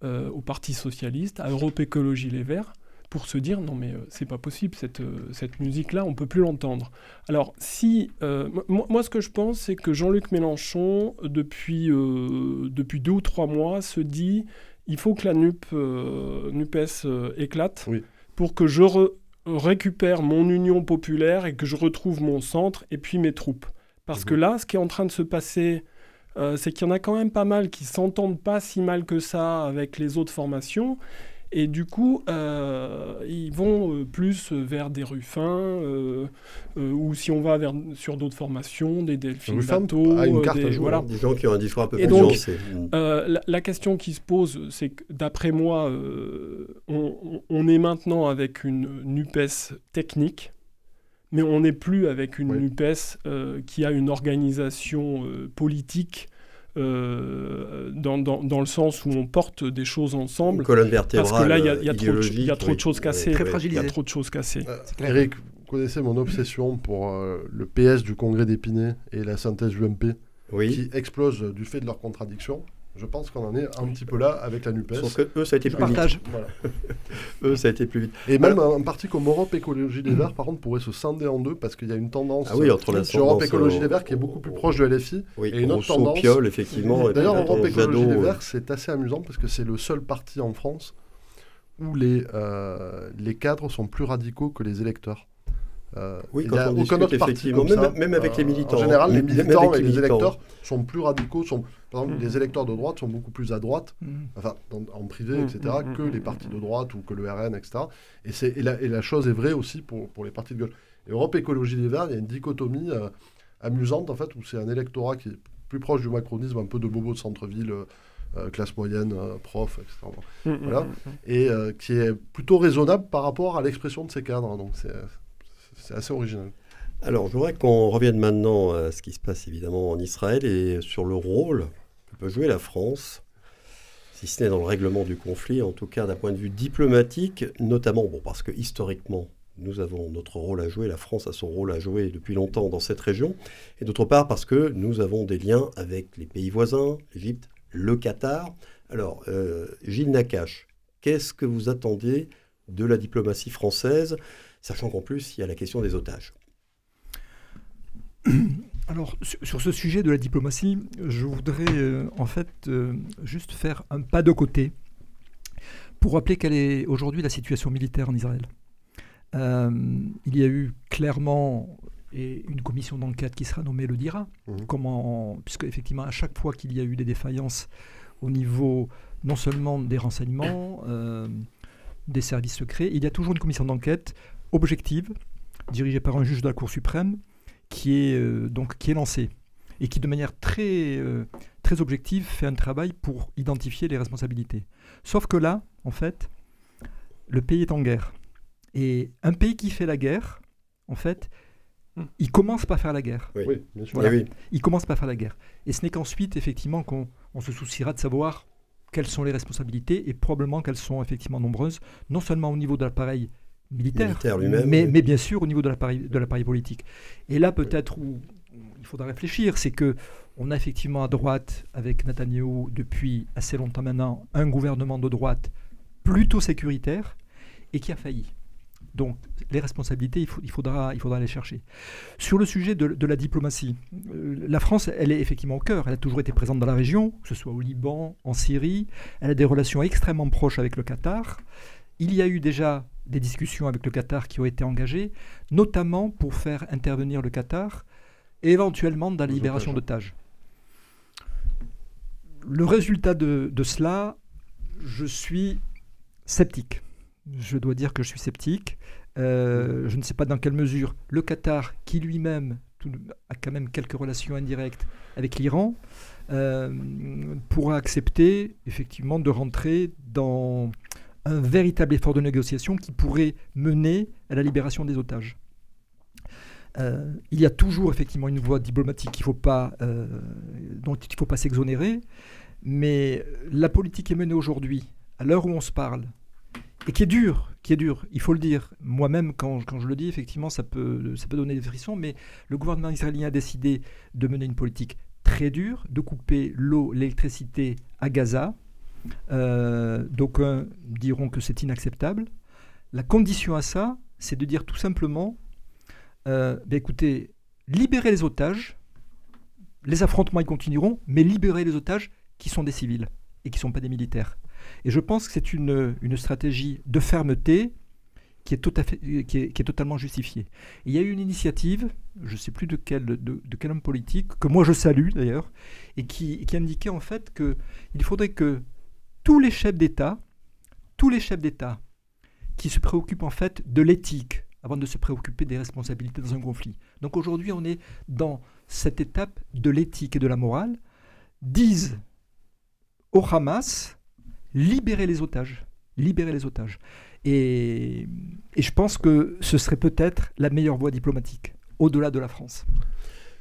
euh, au Parti socialiste, à Europe Écologie Les Verts, pour se dire non mais euh, c'est pas possible cette, euh, cette musique-là, on peut plus l'entendre. Alors si euh, moi, moi ce que je pense c'est que Jean-Luc Mélenchon depuis, euh, depuis deux ou trois mois se dit il faut que la Nup, euh, NUPES euh, éclate oui. pour que je re- récupère mon union populaire et que je retrouve mon centre et puis mes troupes. Parce mmh. que là ce qui est en train de se passer euh, c'est qu'il y en a quand même pas mal qui s'entendent pas si mal que ça avec les autres formations. Et du coup, euh, ils vont euh, plus vers des Ruffins, euh, euh, ou si on va vers, sur d'autres formations, des Delphine Bateau, ah, des, voilà. des gens qui ont un discours un peu et plus donc, nuancé. Euh, la, la question qui se pose, c'est que d'après moi, euh, on, on est maintenant avec une NUPES technique, mais on n'est plus avec une ouais. NUPES euh, qui a une organisation euh, politique. Euh, dans, dans, dans le sens où on porte des choses ensemble. Colonne vertébrale, parce que là, il y a, y a trop de, y a trop de choses cassées. Très fragilisé. Il y a trop de choses cassées. Euh, Eric, vous connaissez mon obsession pour euh, le P S du Congrès d'Épinay et la synthèse U M P oui. qui explose du fait de leurs contradictions. Je pense qu'on en est un oui. petit peu là avec la NUPES. Sauf que eux, ça a été plus partage. vite. Voilà. eux, ça a été plus vite. Et même voilà. un, un parti comme Europe Écologie Les Verts, par contre, pourrait se scinder en deux parce qu'il y a une tendance ah oui, entre la sur Europe Écologie Les Verts qui est beaucoup plus proche de L F I oui, et une autre tendance. Piole, effectivement. Et d'ailleurs, Europe Écologie Les Verts, c'est assez amusant parce que c'est le seul parti en France où les, euh, les cadres sont plus radicaux que les électeurs. Euh, oui, quand on discute, effectivement, même, ça, même avec euh, les militants. En général, les militants et les, les électeurs sont plus radicaux. Sont, par exemple, mmh. les électeurs de droite sont beaucoup plus à droite, mmh. enfin, dans, en privé, mmh. et cetera, mmh. que les partis de droite ou que le R N, et cetera. Et, c'est, et, la, et la chose est vraie aussi pour, pour les partis de gauche. Et Europe Écologie Les Verts, il y a une dichotomie euh, amusante, en fait, où c'est un électorat qui est plus proche du macronisme, un peu de bobo de centre-ville, euh, classe moyenne, euh, prof, et cetera. Mmh. Voilà. Mmh. Et euh, qui est plutôt raisonnable par rapport à l'expression de ses cadres. Donc, c'est... C'est assez original. Alors, je voudrais qu'on revienne maintenant à ce qui se passe évidemment en Israël et sur le rôle que peut jouer la France, si ce n'est dans le règlement du conflit, en tout cas d'un point de vue diplomatique, notamment bon, parce que historiquement, nous avons notre rôle à jouer, la France a son rôle à jouer depuis longtemps dans cette région, et d'autre part parce que nous avons des liens avec les pays voisins, l'Égypte, le Qatar. Alors, euh, Gilles Nakache, qu'est-ce que vous attendiez de la diplomatie française ? Sachant qu'en plus, il y a la question des otages. Alors, sur ce sujet de la diplomatie, je voudrais euh, en fait euh, juste faire un pas de côté pour rappeler quelle est aujourd'hui la situation militaire en Israël. Euh, il y a eu clairement, et une commission d'enquête qui sera nommée le dira. Mmh. Comment, puisque effectivement, à chaque fois qu'il y a eu des défaillances au niveau non seulement des renseignements, euh, des services secrets, il y a toujours une commission d'enquête objective, dirigée par un juge de la Cour suprême, qui est, euh, donc, qui est lancée et qui, de manière très, euh, très objective, fait un travail pour identifier les responsabilités. Sauf que là, en fait, le pays est en guerre. Et un pays qui fait la guerre, en fait, il commence par faire la guerre. Oui, bien sûr. Voilà. Oui, oui. Il commence par faire la guerre. Et ce n'est qu'ensuite, effectivement, qu'on on se souciera de savoir quelles sont les responsabilités, et probablement qu'elles sont effectivement nombreuses, non seulement au niveau de l'appareil militaire, militaire lui-même, mais, oui. mais bien sûr au niveau de l'appareil, de l'appareil politique. Et là, peut-être, oui. où il faudra réfléchir, c'est qu'on a effectivement à droite, avec Netanyahou, depuis assez longtemps maintenant, un gouvernement de droite plutôt sécuritaire et qui a failli. Donc, les responsabilités, il, faut, il, faudra, il faudra les chercher. Sur le sujet de, de la diplomatie, euh, la France, elle est effectivement au cœur. Elle a toujours été présente dans la région, que ce soit au Liban, en Syrie. Elle a des relations extrêmement proches avec le Qatar. Il y a eu déjà des discussions avec le Qatar qui ont été engagées, notamment pour faire intervenir le Qatar, éventuellement dans la libération d'otages. Le résultat de, de cela, je suis sceptique. Je dois dire que je suis sceptique. Euh, je ne sais pas dans quelle mesure le Qatar, qui lui-même tout, a quand même quelques relations indirectes avec l'Iran, euh, pourra accepter effectivement de rentrer dans un véritable effort de négociation qui pourrait mener à la libération des otages. Euh, il y a toujours effectivement une voie diplomatique qu'il faut pas, euh, dont il ne faut pas s'exonérer, mais la politique est menée aujourd'hui, à l'heure où on se parle, et qui est dur, qui est dur, il faut le dire. Moi-même, quand, quand je le dis, effectivement, ça peut, ça peut donner des frissons, mais le gouvernement israélien a décidé de mener une politique très dure, de couper l'eau, l'électricité à Gaza. Euh, d'aucuns diront que c'est inacceptable. La condition à ça, c'est de dire tout simplement, euh, bah écoutez, libérez les otages, les affrontements ils continueront, mais libérez les otages qui sont des civils et qui ne sont pas des militaires. Et je pense que c'est une, une stratégie de fermeté qui est, tout à fait, qui est, qui est totalement justifiée. Et il y a eu une initiative, je ne sais plus de quel, de, de quel homme politique, que moi je salue d'ailleurs, et qui, qui indiquait en fait qu'il faudrait que tous les chefs d'État, tous les chefs d'État qui se préoccupent en fait de l'éthique, avant de se préoccuper des responsabilités dans un conflit. Donc aujourd'hui, on est dans cette étape de l'éthique et de la morale, disent au Hamas... libérer les otages, libérer les otages. Et, et je pense que ce serait peut-être la meilleure voie diplomatique, au-delà de la France.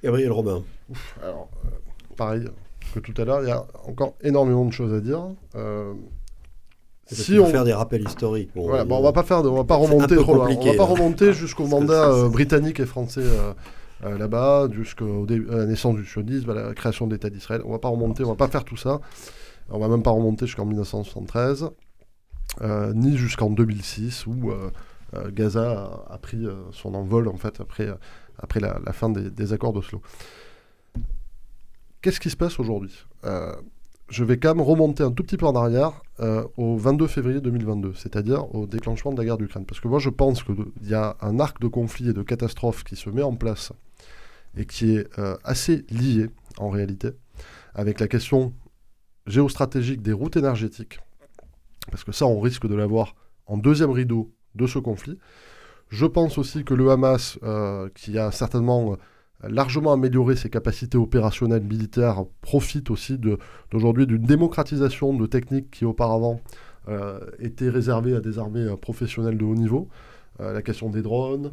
Gabriel Robin. Ouf, alors, euh, pareil que tout à l'heure, il y a encore énormément de choses à dire. Euh, si on va faire des rappels historiques. Bon, voilà, bon, on ne va pas faire, de, on va pas remonter trop loin. On va pas remonter jusqu'au mandat euh, britannique et français euh, euh, là-bas, jusqu'au dé- à la naissance du sionisme, à la création de l'État d'Israël. On ne va pas remonter, on ne va pas faire tout ça. On va même pas remonter jusqu'en dix-neuf cent soixante-treize, euh, ni jusqu'en deux mille six, où euh, euh, Gaza a, a pris euh, son envol, en fait, après, euh, après la, la fin des, des accords d'Oslo. Qu'est-ce qui se passe aujourd'hui ? euh, Je vais quand même remonter un tout petit peu en arrière euh, au vingt-deux février deux mille vingt-deux, c'est-à-dire au déclenchement de la guerre d'Ukraine. Parce que moi, je pense qu'il y a un arc de conflit et de catastrophe qui se met en place et qui est euh, assez lié, en réalité, avec la question... géostratégique des routes énergétiques, parce que ça, on risque de l'avoir en deuxième rideau de ce conflit. Je pense aussi que le Hamas, euh, qui a certainement euh, largement amélioré ses capacités opérationnelles militaires, profite aussi de, d'aujourd'hui d'une démocratisation de techniques qui auparavant euh, étaient réservées à des armées euh, professionnelles de haut niveau. Euh, la question des drones,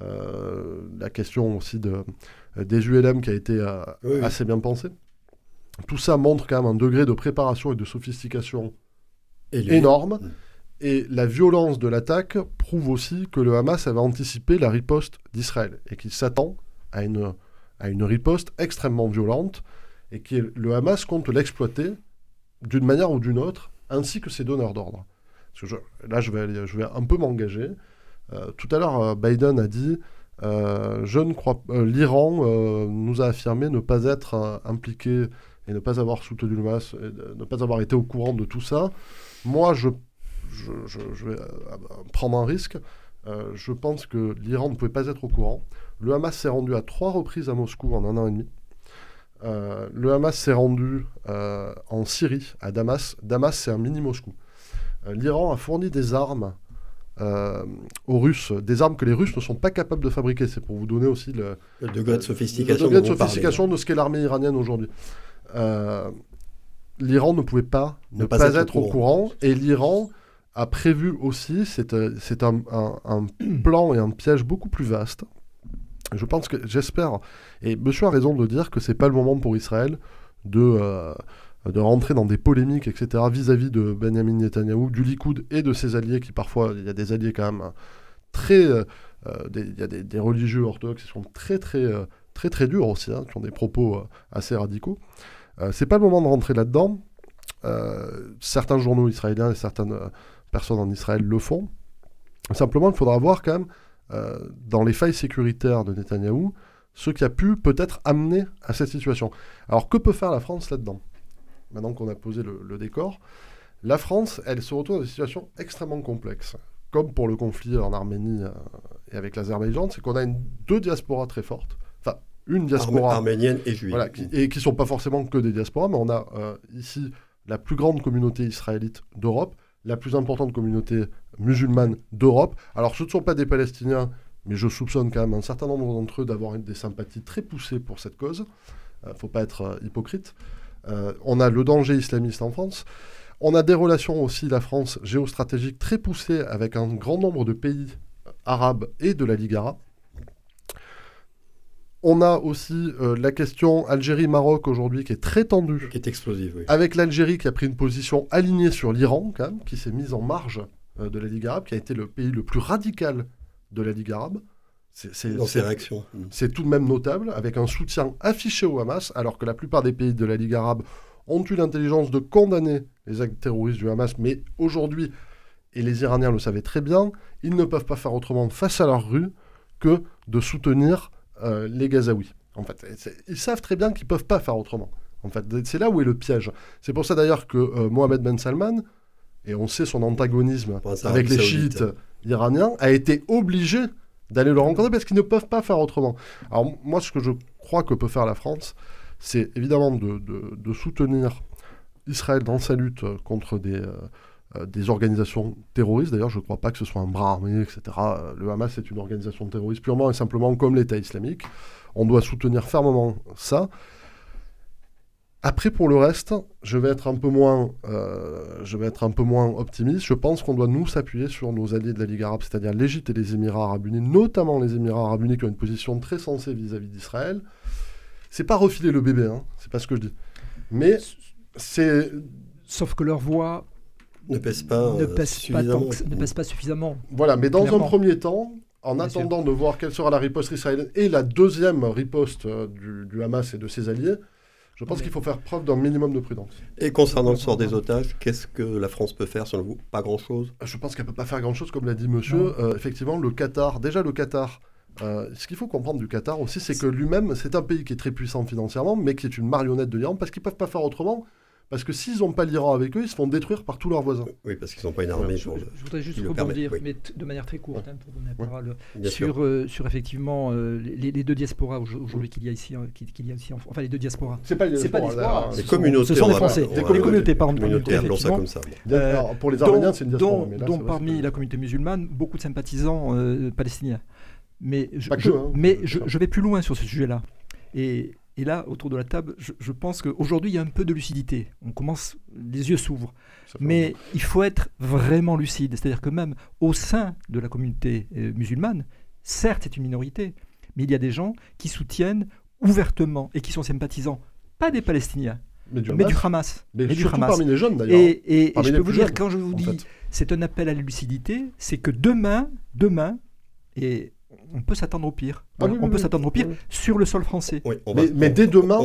euh, la question aussi de, des U L M qui a été euh, oui. assez bien pensée. Tout ça montre quand même un degré de préparation et de sophistication élevé. Énorme. Mmh. Et la violence de l'attaque prouve aussi que le Hamas avait anticipé la riposte d'Israël et qu'il s'attend à une, à une riposte extrêmement violente et que le Hamas compte l'exploiter d'une manière ou d'une autre, ainsi que ses donneurs d'ordre. Parce que je, là, je vais, aller, je vais un peu m'engager. Euh, tout à l'heure, Biden a dit... Euh, je ne crois euh, l'Iran euh, nous a affirmé ne pas être euh, impliqué et ne pas avoir soutenu le Hamas, et de, ne pas avoir été au courant de tout ça. Moi, je, je, je, je vais euh, prendre un risque. Euh, je pense que l'Iran ne pouvait pas être au courant. Le Hamas s'est rendu à trois reprises à Moscou en un an et demi. Euh, le Hamas s'est rendu euh, en Syrie, à Damas. Damas, c'est un mini-Moscou. Euh, L'Iran a fourni des armes euh, aux Russes, des armes que les Russes ne sont pas capables de fabriquer. C'est pour vous donner aussi le, le degré de sophistication, le degré de, sophistication de ce qu'est l'armée iranienne aujourd'hui. Euh, L'Iran ne pouvait pas ne, ne pas, pas être, être au courant. courant. Et l'Iran a prévu aussi, c'est, c'est un, un, un plan et un piège beaucoup plus vaste. Je pense que, j'espère, et monsieur a raison de dire que c'est pas le moment pour Israël de, euh, de rentrer dans des polémiques, et cetera, vis-à-vis de Benjamin Netanyahou, du Likoud et de ses alliés, qui parfois, il y a des alliés quand même très... Euh, des, il y a des, des religieux orthodoxes qui sont très, très, très, très, très durs aussi, hein, qui ont des propos euh, assez radicaux. Euh, c'est pas le moment de rentrer là-dedans. Euh, certains journaux israéliens et certaines euh, personnes en Israël le font. Simplement, il faudra voir quand même Euh, dans les failles sécuritaires de Netanyahou, ce qui a pu peut-être amener à cette situation. Alors que peut faire la France là-dedans ? Maintenant qu'on a posé le, le décor, la France, elle se retrouve dans des situations extrêmement complexes. Comme pour le conflit en Arménie euh, et avec l'Azerbaïdjan, c'est qu'on a une, deux diasporas très fortes. Enfin, une diaspora... Arme, arménienne et juive. Voilà, qui, et qui ne sont pas forcément que des diasporas, mais on a euh, ici la plus grande communauté israélite d'Europe, la plus importante communauté musulmane d'Europe. Alors, ce ne sont pas des Palestiniens, mais je soupçonne quand même un certain nombre d'entre eux d'avoir des sympathies très poussées pour cette cause. Il euh, ne faut pas être euh, hypocrite. Euh, on a le danger islamiste en France. On a des relations aussi, la France, géostratégique très poussée avec un grand nombre de pays arabes et de la Ligue arabe. On a aussi euh, la question Algérie-Maroc aujourd'hui qui est très tendue. Qui est explosive, oui. Avec l'Algérie qui a pris une position alignée sur l'Iran, quand même, qui s'est mise en marge euh, de la Ligue arabe, qui a été le pays le plus radical de la Ligue arabe. C'est, c'est, Dans ses réactions. C'est tout de même notable, avec un soutien affiché au Hamas, alors que la plupart des pays de la Ligue arabe ont eu l'intelligence de condamner les actes terroristes du Hamas. Mais aujourd'hui, et les Iraniens le savaient très bien, ils ne peuvent pas faire autrement face à leur rue que de soutenir... Euh, les Gazaouis. En fait, ils savent très bien qu'ils ne peuvent pas faire autrement. En fait, c'est là où est le piège. C'est pour ça d'ailleurs que euh, Mohamed Ben Salman, et on sait son antagonisme avec les chiites iraniens, a été obligé d'aller le rencontrer parce qu'ils ne peuvent pas faire autrement. Alors moi, ce que je crois que peut faire la France, c'est évidemment de, de, de soutenir Israël dans sa lutte contre des... Euh, Euh, des organisations terroristes. D'ailleurs, je ne crois pas que ce soit un bras armé, et cetera. Euh, le Hamas est une organisation terroriste purement et simplement comme l'État islamique. On doit soutenir fermement ça. Après, pour le reste, je vais être un peu moins, euh, je vais être un peu moins optimiste. Je pense qu'on doit nous s'appuyer sur nos alliés de la Ligue arabe, c'est-à-dire l'Égypte et les Émirats arabes unis, notamment les Émirats arabes unis qui ont une position très sensée vis-à-vis d'Israël. C'est pas refiler le bébé, hein, c'est pas ce que je dis. Mais c'est... Sauf que leur voix... ne pèse pas, ne pèse, euh, pas tant que, ne pèse pas suffisamment. Voilà, mais dans clairement. Un premier temps, en Bien attendant sûr. De voir quelle sera la riposte israélienne et la deuxième riposte euh, du, du Hamas et de ses alliés, je pense oui. qu'il faut faire preuve d'un minimum de prudence. Et concernant le sort des otages, qu'est-ce que la France peut faire selon vous ? Pas grand-chose ? Je pense qu'elle ne peut pas faire grand-chose, comme l'a dit monsieur. Euh, effectivement, le Qatar, déjà le Qatar, euh, ce qu'il faut comprendre du Qatar aussi, c'est, c'est que lui-même, c'est un pays qui est très puissant financièrement, mais qui est une marionnette de l'Iran, parce qu'ils ne peuvent pas faire autrement. Parce que s'ils n'ont pas l'Iran avec eux, ils se font détruire par tous leurs voisins. Oui, parce qu'ils n'ont pas une armée. Je, je, je voudrais juste rebondir, oui. mais t- de manière très courte, hein, pour donner la parole, oui, sur, euh, sur effectivement euh, les, les deux diasporas aujourd'hui qu'il y a ici, hein, qu'il y a ici en, enfin les deux diasporas. C'est pas les diasporas. C'est communautés. Ce sont des Français. Des communautés, pardon. Des communautés. Ça comme ça. Pour les Arméniens, c'est une diaspora. Donc parmi la communauté musulmane, beaucoup de sympathisants palestiniens. Mais je vais plus loin sur ce sujet-là. Et Et là, autour de la table, je, je pense qu'aujourd'hui, il y a un peu de lucidité. On commence, les yeux s'ouvrent. Mais bien. Il faut être vraiment lucide. C'est-à-dire que même au sein de la communauté euh, musulmane, certes, c'est une minorité, mais il y a des gens qui soutiennent ouvertement et qui sont sympathisants, pas des Palestiniens, mais du, mais du Hamas. Mais, mais surtout du Hamas. Parmi les jeunes, d'ailleurs. Et, et, et je peux vous dire, jeunes, quand je vous dis, fait. C'est un appel à la lucidité, c'est que demain, demain, et... on peut s'attendre au pire. Ah, voilà. oui, on oui, peut oui, s'attendre oui. au pire oui. sur le sol français. Oui, va, mais, mais dès demain,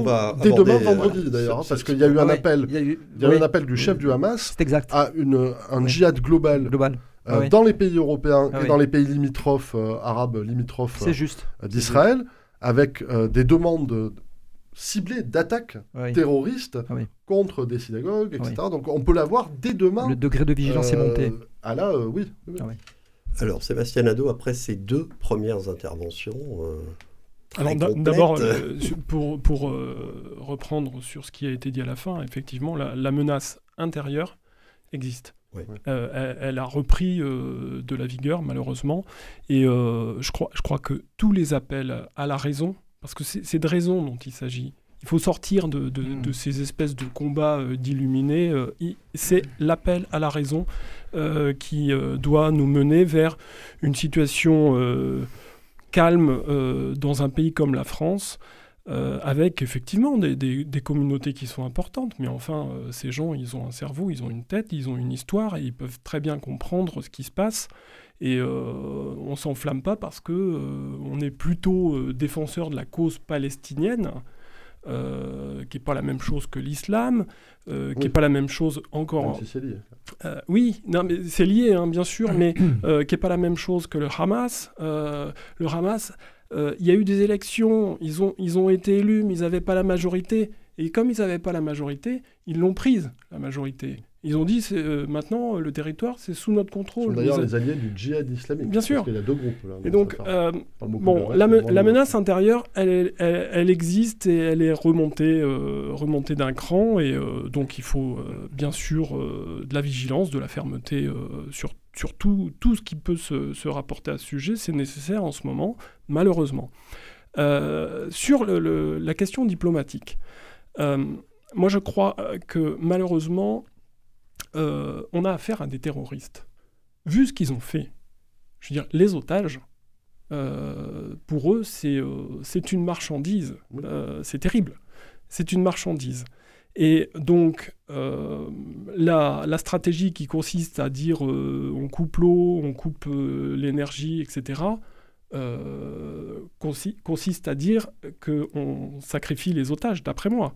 dès demain vendredi voilà, d'ailleurs, c'est, parce qu'il y a eu un ouais, appel, il y a eu, y a oui, eu un appel du chef oui, du Hamas à une, un oui. djihad global, global. Euh, oui. dans les pays européens ah, et oui. dans les pays limitrophes euh, arabes, limitrophes c'est juste. Euh, d'Israël, c'est juste. avec euh, des demandes ciblées d'attaques oui. terroristes oui. contre des synagogues, et cetera. Oui. Donc on peut l'avoir dès demain. Le degré de vigilance est monté. Ah là, oui. Alors, Sébastien Nadot, après ces deux premières interventions... Euh... Alors d'abord, euh, pour, pour euh, reprendre sur ce qui a été dit à la fin, effectivement, la, la menace intérieure existe. Oui. Euh, elle, elle a repris euh, de la vigueur, malheureusement. Et euh, je crois, je crois que tous les appels à la raison, parce que c'est, c'est de raison dont il s'agit. Il faut sortir de, de, mmh. de ces espèces de combats euh, d'illuminés. Euh, c'est l'appel à la raison euh, qui euh, doit nous mener vers une situation... Euh, calme euh, dans un pays comme la France, euh, avec effectivement des, des, des communautés qui sont importantes. Mais enfin, euh, ces gens, ils ont un cerveau, ils ont une tête, ils ont une histoire, et ils peuvent très bien comprendre ce qui se passe. Et euh, on ne s'enflamme pas parce qu'on euh, est plutôt euh, défenseur de la cause palestinienne, euh, qui n'est pas la même chose que l'islam, euh, oui. qui n'est pas la même chose encore... Même si c'est lié. Euh, oui, non, mais c'est lié, hein, bien sûr, mais euh, qui n'est pas la même chose que le Hamas. Euh, le Hamas, il euh, y a eu des élections, ils ont, ils ont été élus, mais ils n'avaient pas la majorité. Et comme ils n'avaient pas la majorité, ils l'ont prise, la majorité. Ils ont dit, c'est, euh, maintenant, le territoire, c'est sous notre contrôle. Ce sont d'ailleurs a... les alliés du djihad islamique. Bien sûr. Parce qu'il y a deux groupes. Là, et donc, euh, bon, reste, la, me, la menace intérieure, elle, elle, elle existe et elle est remontée, euh, remontée d'un cran. Et euh, donc, il faut, euh, bien sûr, euh, de la vigilance, de la fermeté euh, sur, sur tout, tout ce qui peut se, se rapporter à ce sujet. C'est nécessaire en ce moment, malheureusement. Euh, sur le, le, la question diplomatique, euh, moi, je crois que, malheureusement... Euh, on a affaire à des terroristes. Vu ce qu'ils ont fait, je veux dire, les otages, euh, pour eux, c'est, euh, c'est une marchandise. Euh, c'est terrible. C'est une marchandise. Et donc, euh, la, la stratégie qui consiste à dire euh, on coupe l'eau, on coupe euh, l'énergie, et cetera, euh, consi- consiste à dire qu'on sacrifie les otages, d'après moi.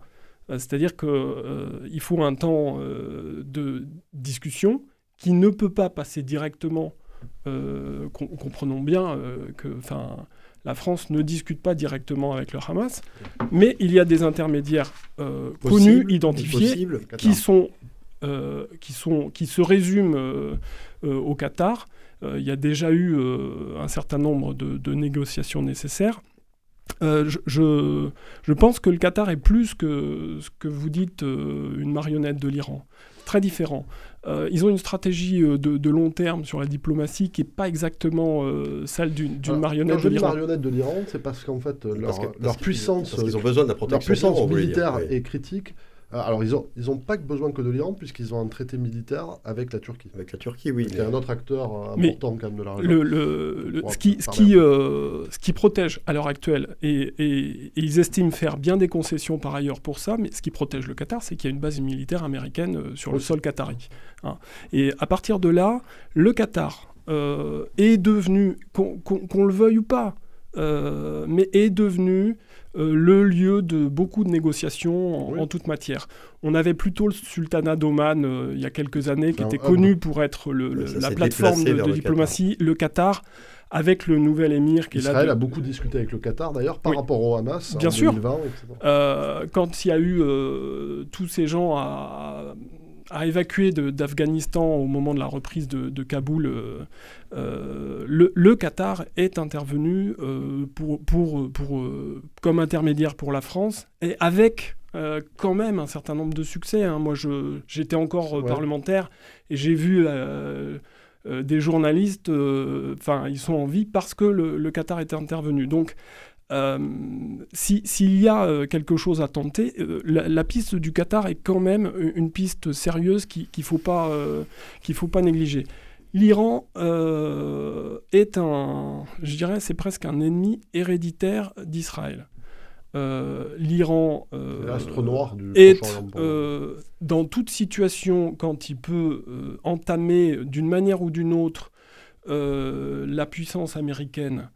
C'est-à-dire qu'il euh, faut un temps euh, de discussion qui ne peut pas passer directement. Euh, com- comprenons bien euh, que la France ne discute pas directement avec le Hamas, mais il y a des intermédiaires euh, possible, connus, identifiés, possible, qui, sont, euh, qui, sont, qui se résument euh, euh, au Qatar. Il euh, y a déjà eu euh, un certain nombre de, de négociations nécessaires. Euh, je, je, je pense que le Qatar est plus que ce que vous dites euh, une marionnette de l'Iran. Très différent. Euh, ils ont une stratégie euh, de, de long terme sur la diplomatie qui n'est pas exactement euh, celle d'une, d'une Alors, marionnette de l'Iran. Une marionnette de l'Iran, c'est parce qu'en fait euh, parce leur, que, leur puissance, qu'ils, qu'ils ont besoin de la protection leur puissance militaire dire, oui. est critique. Alors, ils n'ont ils ont pas que besoin que de l'Iran, puisqu'ils ont un traité militaire avec la Turquie. Avec la Turquie, oui. C'est un autre acteur important, quand même, de la région. Le, le, le, ce, qui, ce, qui, euh, ce qui protège à l'heure actuelle, et, et, et ils estiment faire bien des concessions par ailleurs pour ça, mais ce qui protège le Qatar, c'est qu'il y a une base militaire américaine sur le sol qatari. Hein. Et à partir de là, le Qatar euh, est devenu, qu'on, qu'on, qu'on le veuille ou pas, euh, mais est devenu... Euh, le lieu de beaucoup de négociations en, oui. en toute matière. On avait plutôt le sultanat d'Oman euh, il y a quelques années qui non, était connu bon. pour être le, le, la plateforme de, de le diplomatie. Qatar. Le Qatar, avec le nouvel émir qui Israël est là... Israël de... a beaucoup discuté avec le Qatar d'ailleurs par oui. rapport au Hamas Bien en sûr. deux mille vingt. Euh, quand il y a eu euh, tous ces gens à... à évacuer de, d'Afghanistan au moment de la reprise de, de Kaboul, euh, euh, le, le Qatar est intervenu euh, pour, pour, pour, euh, comme intermédiaire pour la France, et avec euh, quand même un certain nombre de succès. Hein. Moi, je, j'étais encore euh, ouais. parlementaire, et j'ai vu euh, euh, des journalistes, enfin, euh, ils sont en vie parce que le, le Qatar est intervenu. Donc, Euh, si, s'il y a euh, quelque chose à tenter, euh, la, la piste du Qatar est quand même une piste sérieuse qui, qu'il ne faut, euh, faut pas négliger. L'Iran euh, est un, je dirais, c'est presque un ennemi héréditaire d'Israël. Euh, L'Iran euh, l'astre noir du est euh, dans toute situation quand il peut euh, entamer d'une manière ou d'une autre euh, la puissance américaine.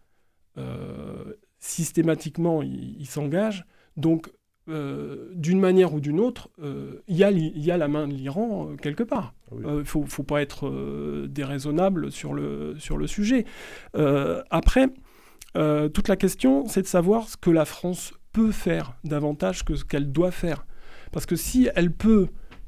Euh, systématiquement, il, il s'engage. Donc, euh, d'une manière ou d'une autre, euh, y a li- y a la main de l'Iran euh, quelque part. Il oui. euh, faut, faut pas être euh, déraisonnable sur le, sur le sujet. Euh, après, euh, toute la question, c'est de savoir ce que la France peut faire davantage que ce qu'elle doit faire. Parce que si elle peut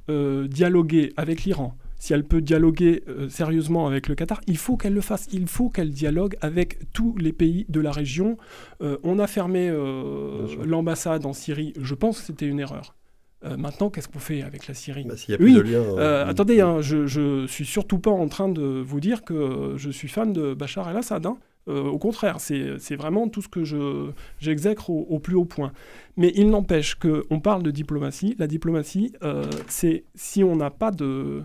euh, dialoguer avec l'Iran, si elle peut dialoguer euh, sérieusement avec le Qatar, il faut qu'elle le fasse, il faut qu'elle dialogue avec tous les pays de la région. Euh, on a fermé euh, l'ambassade en Syrie, je pense que c'était une erreur. Euh, maintenant, qu'est-ce qu'on fait avec la Syrie ? Bah, s'il y a plus oui, de lien, euh, euh, attendez, hein, je ne suis surtout pas en train de vous dire que je suis fan de Bachar el-Assad, hein. Euh, au contraire, c'est, c'est vraiment tout ce que je, j'exècre au, au plus haut point. Mais il n'empêche qu'on parle de diplomatie. La diplomatie, euh, c'est si on n'a pas de,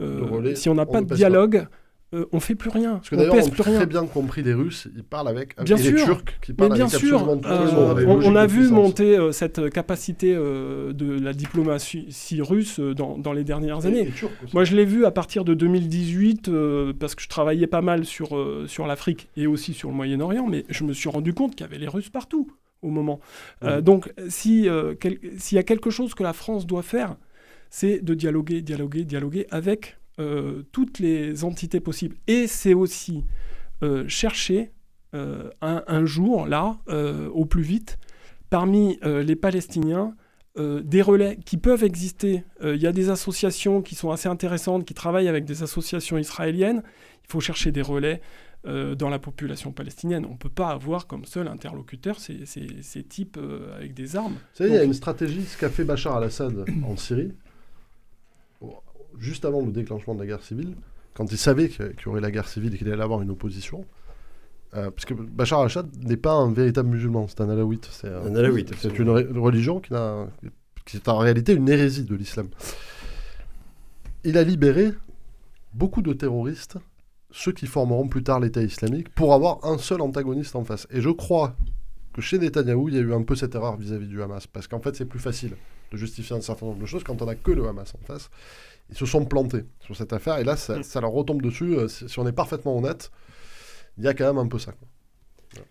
euh, relais, si on n'a pas de dialogue, euh, on ne fait plus rien. Parce que on d'ailleurs, on a très bien compris les Russes, ils parlent avec, avec bien les sûr, Turcs, qui parlent mais bien avec sûr, absolument euh, tout le monde. On, on a vu monter euh, cette capacité euh, de la diplomatie si russe euh, dans, dans les dernières et, années. Et Turc aussi. Moi, je l'ai vu à partir de deux mille dix-huit, euh, parce que je travaillais pas mal sur, euh, sur l'Afrique et aussi sur le Moyen-Orient, mais je me suis rendu compte qu'il y avait les Russes partout, au moment. Mmh. Euh, donc, si, euh, quel, s'il y a quelque chose que la France doit faire, c'est de dialoguer, dialoguer, dialoguer avec... Euh, toutes les entités possibles. Et c'est aussi euh, chercher euh, un, un jour, là, euh, au plus vite, parmi euh, les Palestiniens, euh, des relais qui peuvent exister. Il euh, y a des associations qui sont assez intéressantes, qui travaillent avec des associations israéliennes. Il faut chercher des relais euh, dans la population palestinienne. On ne peut pas avoir comme seul interlocuteur ces, ces, ces types euh, avec des armes. Vous savez, il y a une stratégie, ce qu'a fait Bachar al-Assad en Syrie, juste avant le déclenchement de la guerre civile, quand il savait qu'il y aurait la guerre civile et qu'il allait avoir une opposition, euh, parce que Bachar al-Assad n'est pas un véritable musulman, c'est un alawite. C'est, euh, un alawite, c'est une ré- religion qui, n'a, qui est en réalité une hérésie de l'islam. Il a libéré beaucoup de terroristes, ceux qui formeront plus tard l'État islamique, pour avoir un seul antagoniste en face. Et je crois que chez Netanyahou, il y a eu un peu cette erreur vis-à-vis du Hamas, parce qu'en fait, c'est plus facile de justifier un certain nombre de choses quand on n'a que le Hamas en face. Ils se sont plantés sur cette affaire, et là, ça, mmh. ça leur retombe dessus. Euh, si, si on est parfaitement honnête, il y a quand même un peu ça.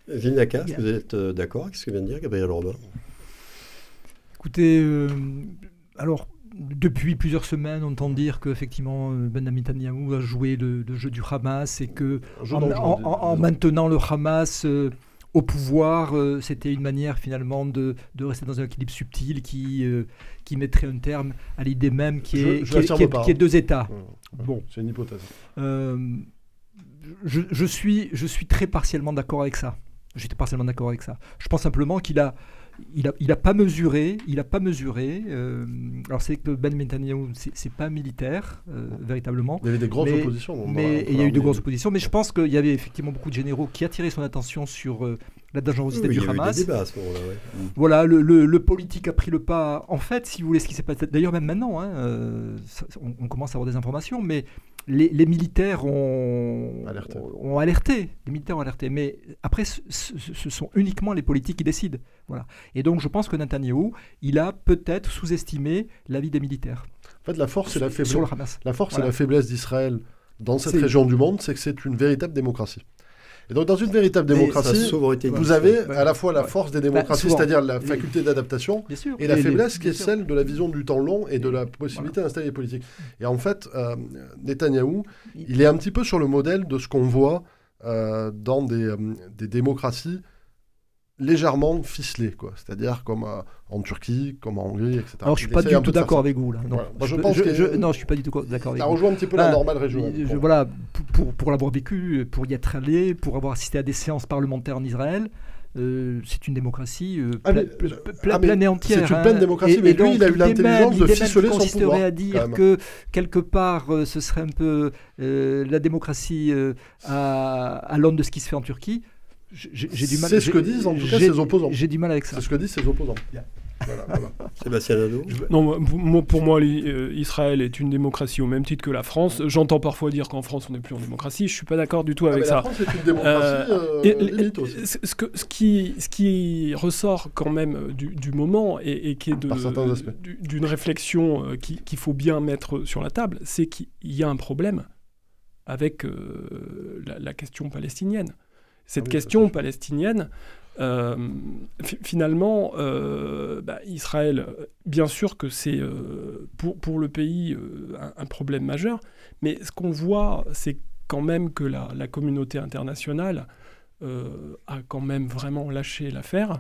Voilà. Gilles Nakache, vous êtes euh, d'accord avec ce que vient de dire Gabriel Robin ? Écoutez, euh, alors, depuis plusieurs semaines, on entend dire qu'effectivement, Benjamin Netanyahou a joué le, le jeu du Hamas, et que en, en, en, en maintenant le Hamas... Euh, au pouvoir, euh, c'était une manière finalement de, de rester dans un équilibre subtil qui, euh, qui mettrait un terme à l'idée même qui est, je, je qui est, qui est, qui est deux États. Ouais, ouais, bon. C'est une hypothèse. Euh, je, je, suis, je suis très partiellement d'accord avec ça. J'étais partiellement d'accord avec ça. Je pense simplement qu'il a... Il n'a il a pas mesuré, il a pas mesuré euh, alors c'est que Ben Netanyahou, c'est, c'est pas militaire, euh, véritablement. Il y avait des grosses mais, oppositions. Mais, il y a eu de grosses oppositions, mais je pense qu'il y avait effectivement beaucoup de généraux qui attiraient son attention sur euh, la dangerosité oui, du il Hamas. Il y a eu des débats à ce moment-là, ouais. Voilà, le, le, le politique a pris le pas. En fait, si vous voulez, ce qui s'est passé, d'ailleurs même maintenant, hein, euh, ça, on, on commence à avoir des informations, mais les, les militaires ont alerté. ont alerté. Les militaires ont alerté, mais après, ce, ce sont uniquement les politiques qui décident. Voilà. Et donc, je pense que Netanyahou, il a peut-être sous-estimé l'avis des militaires. En fait, la force et la faiblesse, sur le Hamas. La force voilà. et la faiblesse d'Israël dans cette c'est... région du monde, c'est que c'est une véritable démocratie. Et donc, dans une véritable et démocratie, vous avez ouais. à la fois la ouais. force des démocraties, bah, souvent, c'est-à-dire la faculté les... d'adaptation, et la et faiblesse les... qui est celle de la vision du temps long et de la possibilité voilà. d'installer les politiques. Et en fait, euh, Netanyahou, il... il est un petit peu sur le modèle de ce qu'on voit euh, dans des, euh, des démocraties légèrement ficelé, quoi. C'est-à-dire comme euh, en Turquie, comme en Hongrie, et cetera. Alors, je ne suis pas du tout d'accord avec vous, là. Non, voilà. Moi, je, je pense je, que... Je, non, je suis pas du tout d'accord avec vous. Ça rejoint un petit peu ah, la normale régionale. Je, voilà, pour, pour l'avoir vécu, pour y être allé, pour avoir assisté à des séances parlementaires en Israël, euh, c'est une démocratie euh, ah, mais, pla- pla- ah, pleine et entière. C'est une pleine hein. démocratie, et, mais et lui, donc, il a eu l'intelligence même, de ficeler son pouvoir. Il à dire que, quelque part, euh, ce serait un peu euh, la démocratie euh, à, à l'aune de ce qui se fait en Turquie. J'ai, j'ai du mal, c'est ce que disent en tout cas ses opposants. J'ai du mal avec ça. C'est ce que disent ses opposants. Yeah. Voilà, voilà. Sébastien Nadot. Non, moi, pour moi, Israël est une démocratie au même titre que la France. J'entends parfois dire qu'en France, on n'est plus en démocratie. Je ne suis pas d'accord du tout avec ah, mais la ça. La France est une démocratie euh, euh, limite aussi. Ce, que, ce, qui, ce qui ressort quand même du, du moment et, et qui est de, d'une réflexion qu'il, qu'il faut bien mettre sur la table, c'est qu'il y a un problème avec euh, la, la question palestinienne. Cette oui, question palestinienne, euh, f- finalement, euh, bah, Israël, bien sûr que c'est euh, pour, pour le pays euh, un, un problème majeur, mais ce qu'on voit, c'est quand même que la, la communauté internationale euh, a quand même vraiment lâché l'affaire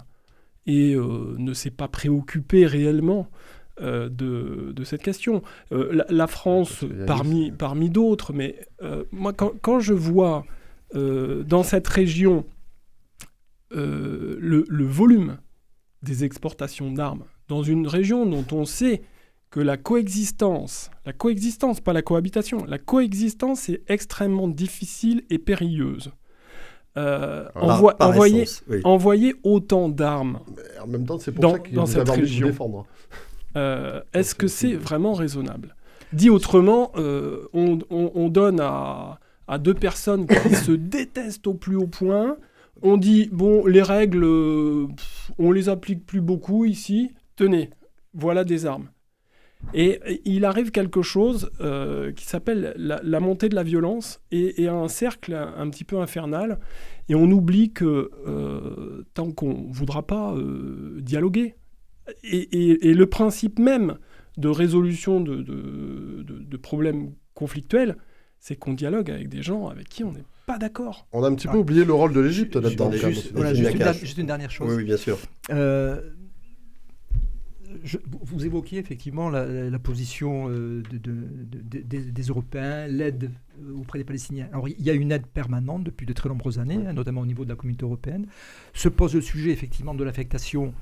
et euh, ne s'est pas préoccupée réellement euh, de, de cette question. Euh, la, la France, parmi, parmi d'autres, mais euh, moi, quand, quand je vois euh, dans cette région euh, le, le volume des exportations d'armes, dans une région dont on sait que la coexistence, la coexistence, pas la cohabitation, la coexistence est extrêmement difficile et périlleuse. Euh, envoi- par, par envoyer, essence, oui. envoyer autant d'armes en même temps, c'est pour dans, ça qu'il dans nous cette région. Défendre. Euh, est-ce que c'est vraiment raisonnable ? Dit autrement, euh, on, on, on donne à, à deux personnes qui se détestent au plus haut point, on dit, bon, les règles, pff, on les applique plus beaucoup ici, tenez, voilà des armes. Et il arrive quelque chose euh, qui s'appelle la, la montée de la violence et, et un cercle un, un petit peu infernal. Et on oublie que euh, tant qu'on ne voudra pas euh, dialoguer. Et, et, et le principe même de résolution de, de, de, de problèmes conflictuels, c'est qu'on dialogue avec des gens avec qui on n'est pas d'accord. On a un petit ah. peu oublié le rôle de l'Égypte là-dedans. Juste, juste, voilà, juste, une, juste une dernière chose. Oui, oui bien sûr. Euh, Je, vous évoquiez effectivement la, la, la position euh, de, de, de, des, des Européens, l'aide euh, auprès des Palestiniens. Alors, il y a une aide permanente depuis de très nombreuses années, ouais. hein, notamment au niveau de la communauté européenne. Se pose le sujet effectivement de l'affectation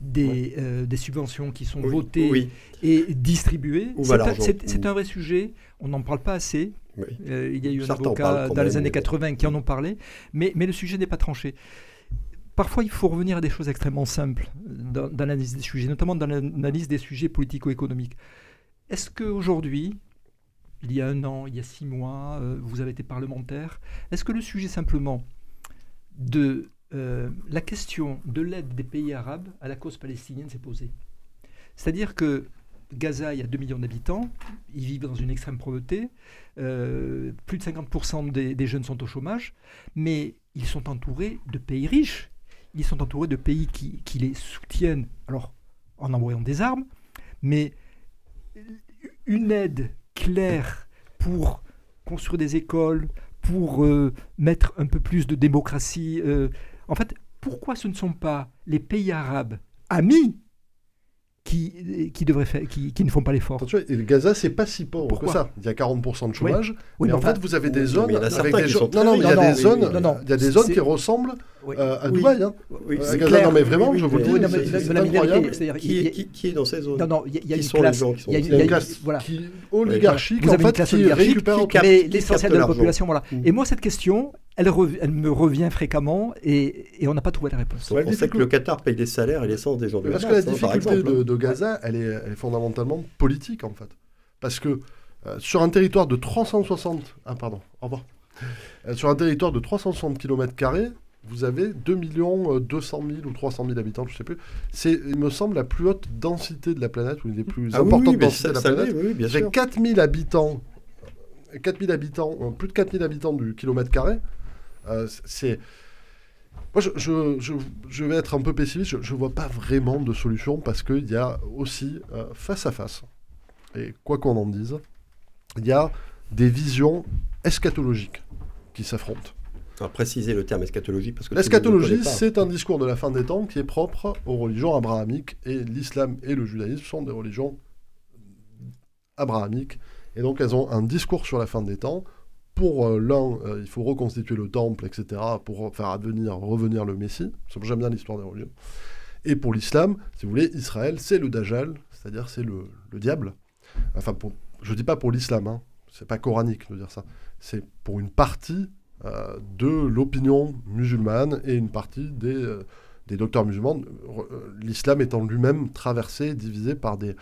des, ouais. euh, des subventions qui sont oui, votées oui. et distribuées. C'est, un, c'est, c'est un vrai sujet, on n'en parle pas assez. Oui. Euh, il y a eu Certains un avocat dans les années quatre-vingts qui en ont parlé, mais, mais le sujet n'est pas tranché. Parfois, il faut revenir à des choses extrêmement simples dans, dans l'analyse des sujets, notamment dans l'analyse des sujets politico-économiques. Est-ce qu'aujourd'hui, il y a un an, il y a six mois, euh, vous avez été parlementaire, est-ce que le sujet simplement de euh, la question de l'aide des pays arabes à la cause palestinienne s'est posé ? C'est-à-dire que Gaza, il y a deux millions d'habitants, ils vivent dans une extrême pauvreté, euh, plus de cinquante pour cent des, des jeunes sont au chômage, mais ils sont entourés de pays riches. Ils sont entourés de pays qui, qui les soutiennent, alors en envoyant des armes, mais une aide claire pour construire des écoles, pour euh, mettre un peu plus de démocratie. Euh. En fait, pourquoi ce ne sont pas les pays arabes amis Qui, qui, devraient faire, qui, qui ne font pas l'effort. Et le Gaza, c'est pas si pauvre que ça. Il y a quarante pour cent de chômage, oui. Oui, mais en enfin, fait, vous avez des zones... Il y a des zones c'est... qui ressemblent oui. euh, à oui. Dubaï. Hein. Oui, c'est à Gaza, clair. Non mais vraiment, oui, je vous le oui, dis, c'est, c'est, c'est incroyable. Qui, qui, qui est dans ces zones ? Non, non, il y a une classe oligarchique, en fait, qui récupère... L'essentiel de la population, voilà. Et moi, cette question... Elle, rev- elle me revient fréquemment et, et on n'a pas trouvé la réponse. On, on sait que le Qatar paye les salaires et l'essence des gens de Gaza. Parce que la difficulté de, de Gaza, elle est, elle est fondamentalement politique, en fait. Parce que euh, sur un territoire de trois cent soixante... Ah, pardon, au revoir. Euh, sur un territoire de trois cent soixante kilomètres carrés, vous avez deux millions deux cent mille ou trois cent mille habitants, je ne sais plus. C'est, il me semble, la plus haute densité de la planète, ou une des plus ah, importantes oui, oui, densités de la planète. Oui, oui, j'ai quatre mille habitants, quatre mille habitants, euh, plus de quatre mille habitants du kilomètre carré. Euh, c'est... Moi, je, je, je, je vais être un peu pessimiste, je ne vois pas vraiment de solution parce qu'il y a aussi euh, face à face, et quoi qu'on en dise, il y a des visions eschatologiques qui s'affrontent. Alors, préciser le terme eschatologie parce que l'eschatologie, c'est un discours de la fin des temps qui est propre aux religions abrahamiques, et l'islam et le judaïsme sont des religions abrahamiques, et donc elles ont un discours sur la fin des temps. Pour euh, l'un, euh, il faut reconstituer le temple, et cetera, pour faire advenir, revenir le Messie. J'aime bien l'histoire des religions. Et pour l'islam, si vous voulez, Israël, c'est le Dajjal, c'est-à-dire c'est le, le diable. Enfin, pour, je ne dis pas pour l'islam, hein, c'est pas coranique de dire ça. C'est pour une partie euh, de l'opinion musulmane et une partie des, euh, des docteurs musulmans, euh, l'islam étant lui-même traversé, divisé par des,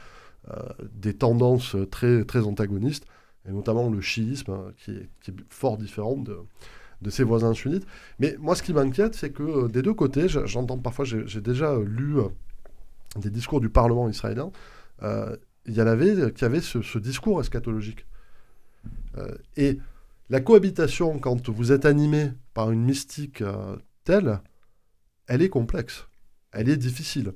euh, des tendances très, très antagonistes, et notamment le chiisme, hein, qui, est, qui est fort différent de, de ses voisins sunnites. Mais moi, ce qui m'inquiète, c'est que euh, des deux côtés, j'entends parfois, j'ai, j'ai déjà lu euh, des discours du Parlement israélien, euh, il y en avait qui avait ce, ce discours eschatologique. Euh, et la cohabitation, quand vous êtes animé par une mystique euh, telle, elle est complexe, elle est difficile.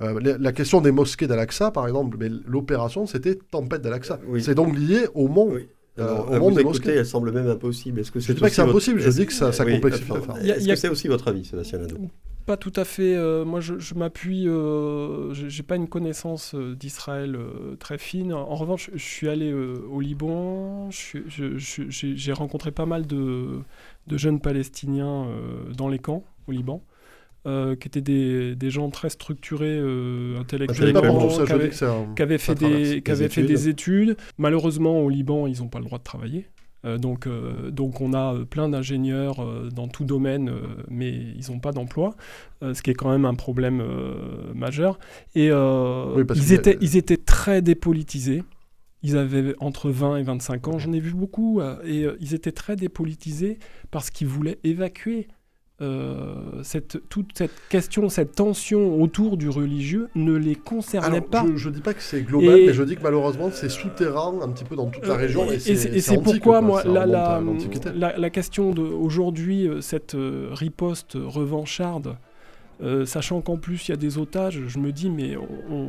Euh, la, la question des mosquées d'Al-Aqsa, par exemple, mais l'opération, c'était Tempête d'Al-Aqsa. Oui. C'est donc lié au monde, oui. Alors, euh, au monde des mosquées. Elle semble même impossible. Est-ce que c'est je ne dis pas que c'est impossible, votre... je dis que ça, ça oui, complexifie l'affaire. Est-ce que c'est aussi votre avis, Sébastien Nadot ? Pas tout à fait. Euh, moi, je, je m'appuie. Euh, je n'ai pas une connaissance euh, d'Israël euh, très fine. En revanche, je suis allé euh, au Liban. Je, je, je, j'ai, j'ai rencontré pas mal de, de jeunes Palestiniens euh, dans les camps au Liban, euh, qui étaient des, des gens très structurés, euh, intellectuellement, qui avaient fait des études. Malheureusement, au Liban, ils n'ont pas le droit de travailler. Euh, donc, euh, donc on a euh, plein d'ingénieurs euh, dans tout domaine, euh, mais ils n'ont pas d'emploi, euh, ce qui est quand même un problème euh, majeur. Et euh, oui, ils, étaient, a... ils étaient très dépolitisés. Ils avaient entre vingt et vingt-cinq ans, j'en ai vu beaucoup, euh, et euh, ils étaient très dépolitisés parce qu'ils voulaient évacuer euh, cette, toute cette question, cette tension autour du religieux ne les concernait Alors, pas. Je ne dis pas que c'est global, et mais je dis que malheureusement c'est souterrain un petit peu dans toute la région. Et, et c'est, c'est, et c'est antique, pourquoi quoi, moi, la, la, la, la question d'aujourd'hui, cette euh, riposte revancharde, euh, sachant qu'en plus il y a des otages, je me dis mais on... on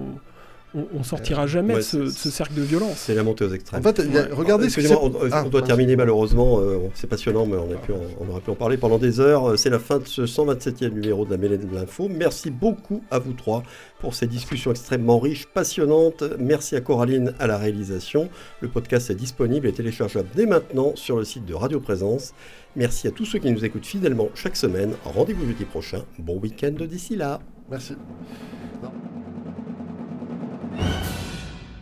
On ne sortira jamais de ouais, ce, ce cercle de violence. C'est la montée aux extrêmes. En fait, ouais. regardez ce que c'est... On, on ah, doit ah, terminer malheureusement, euh, c'est passionnant, mais on, a ah. pu, on, on aurait pu en parler pendant des heures. C'est la fin de ce cent vingt-septième numéro de la Mêlée de l'Info. Merci beaucoup à vous trois pour ces discussions extrêmement riches, passionnantes. Merci à Coraline à la réalisation. Le podcast est disponible et téléchargeable dès maintenant sur le site de Radio Présence. Merci à tous ceux qui nous écoutent fidèlement chaque semaine. Rendez-vous jeudi prochain. Bon week-end d'ici là. Merci.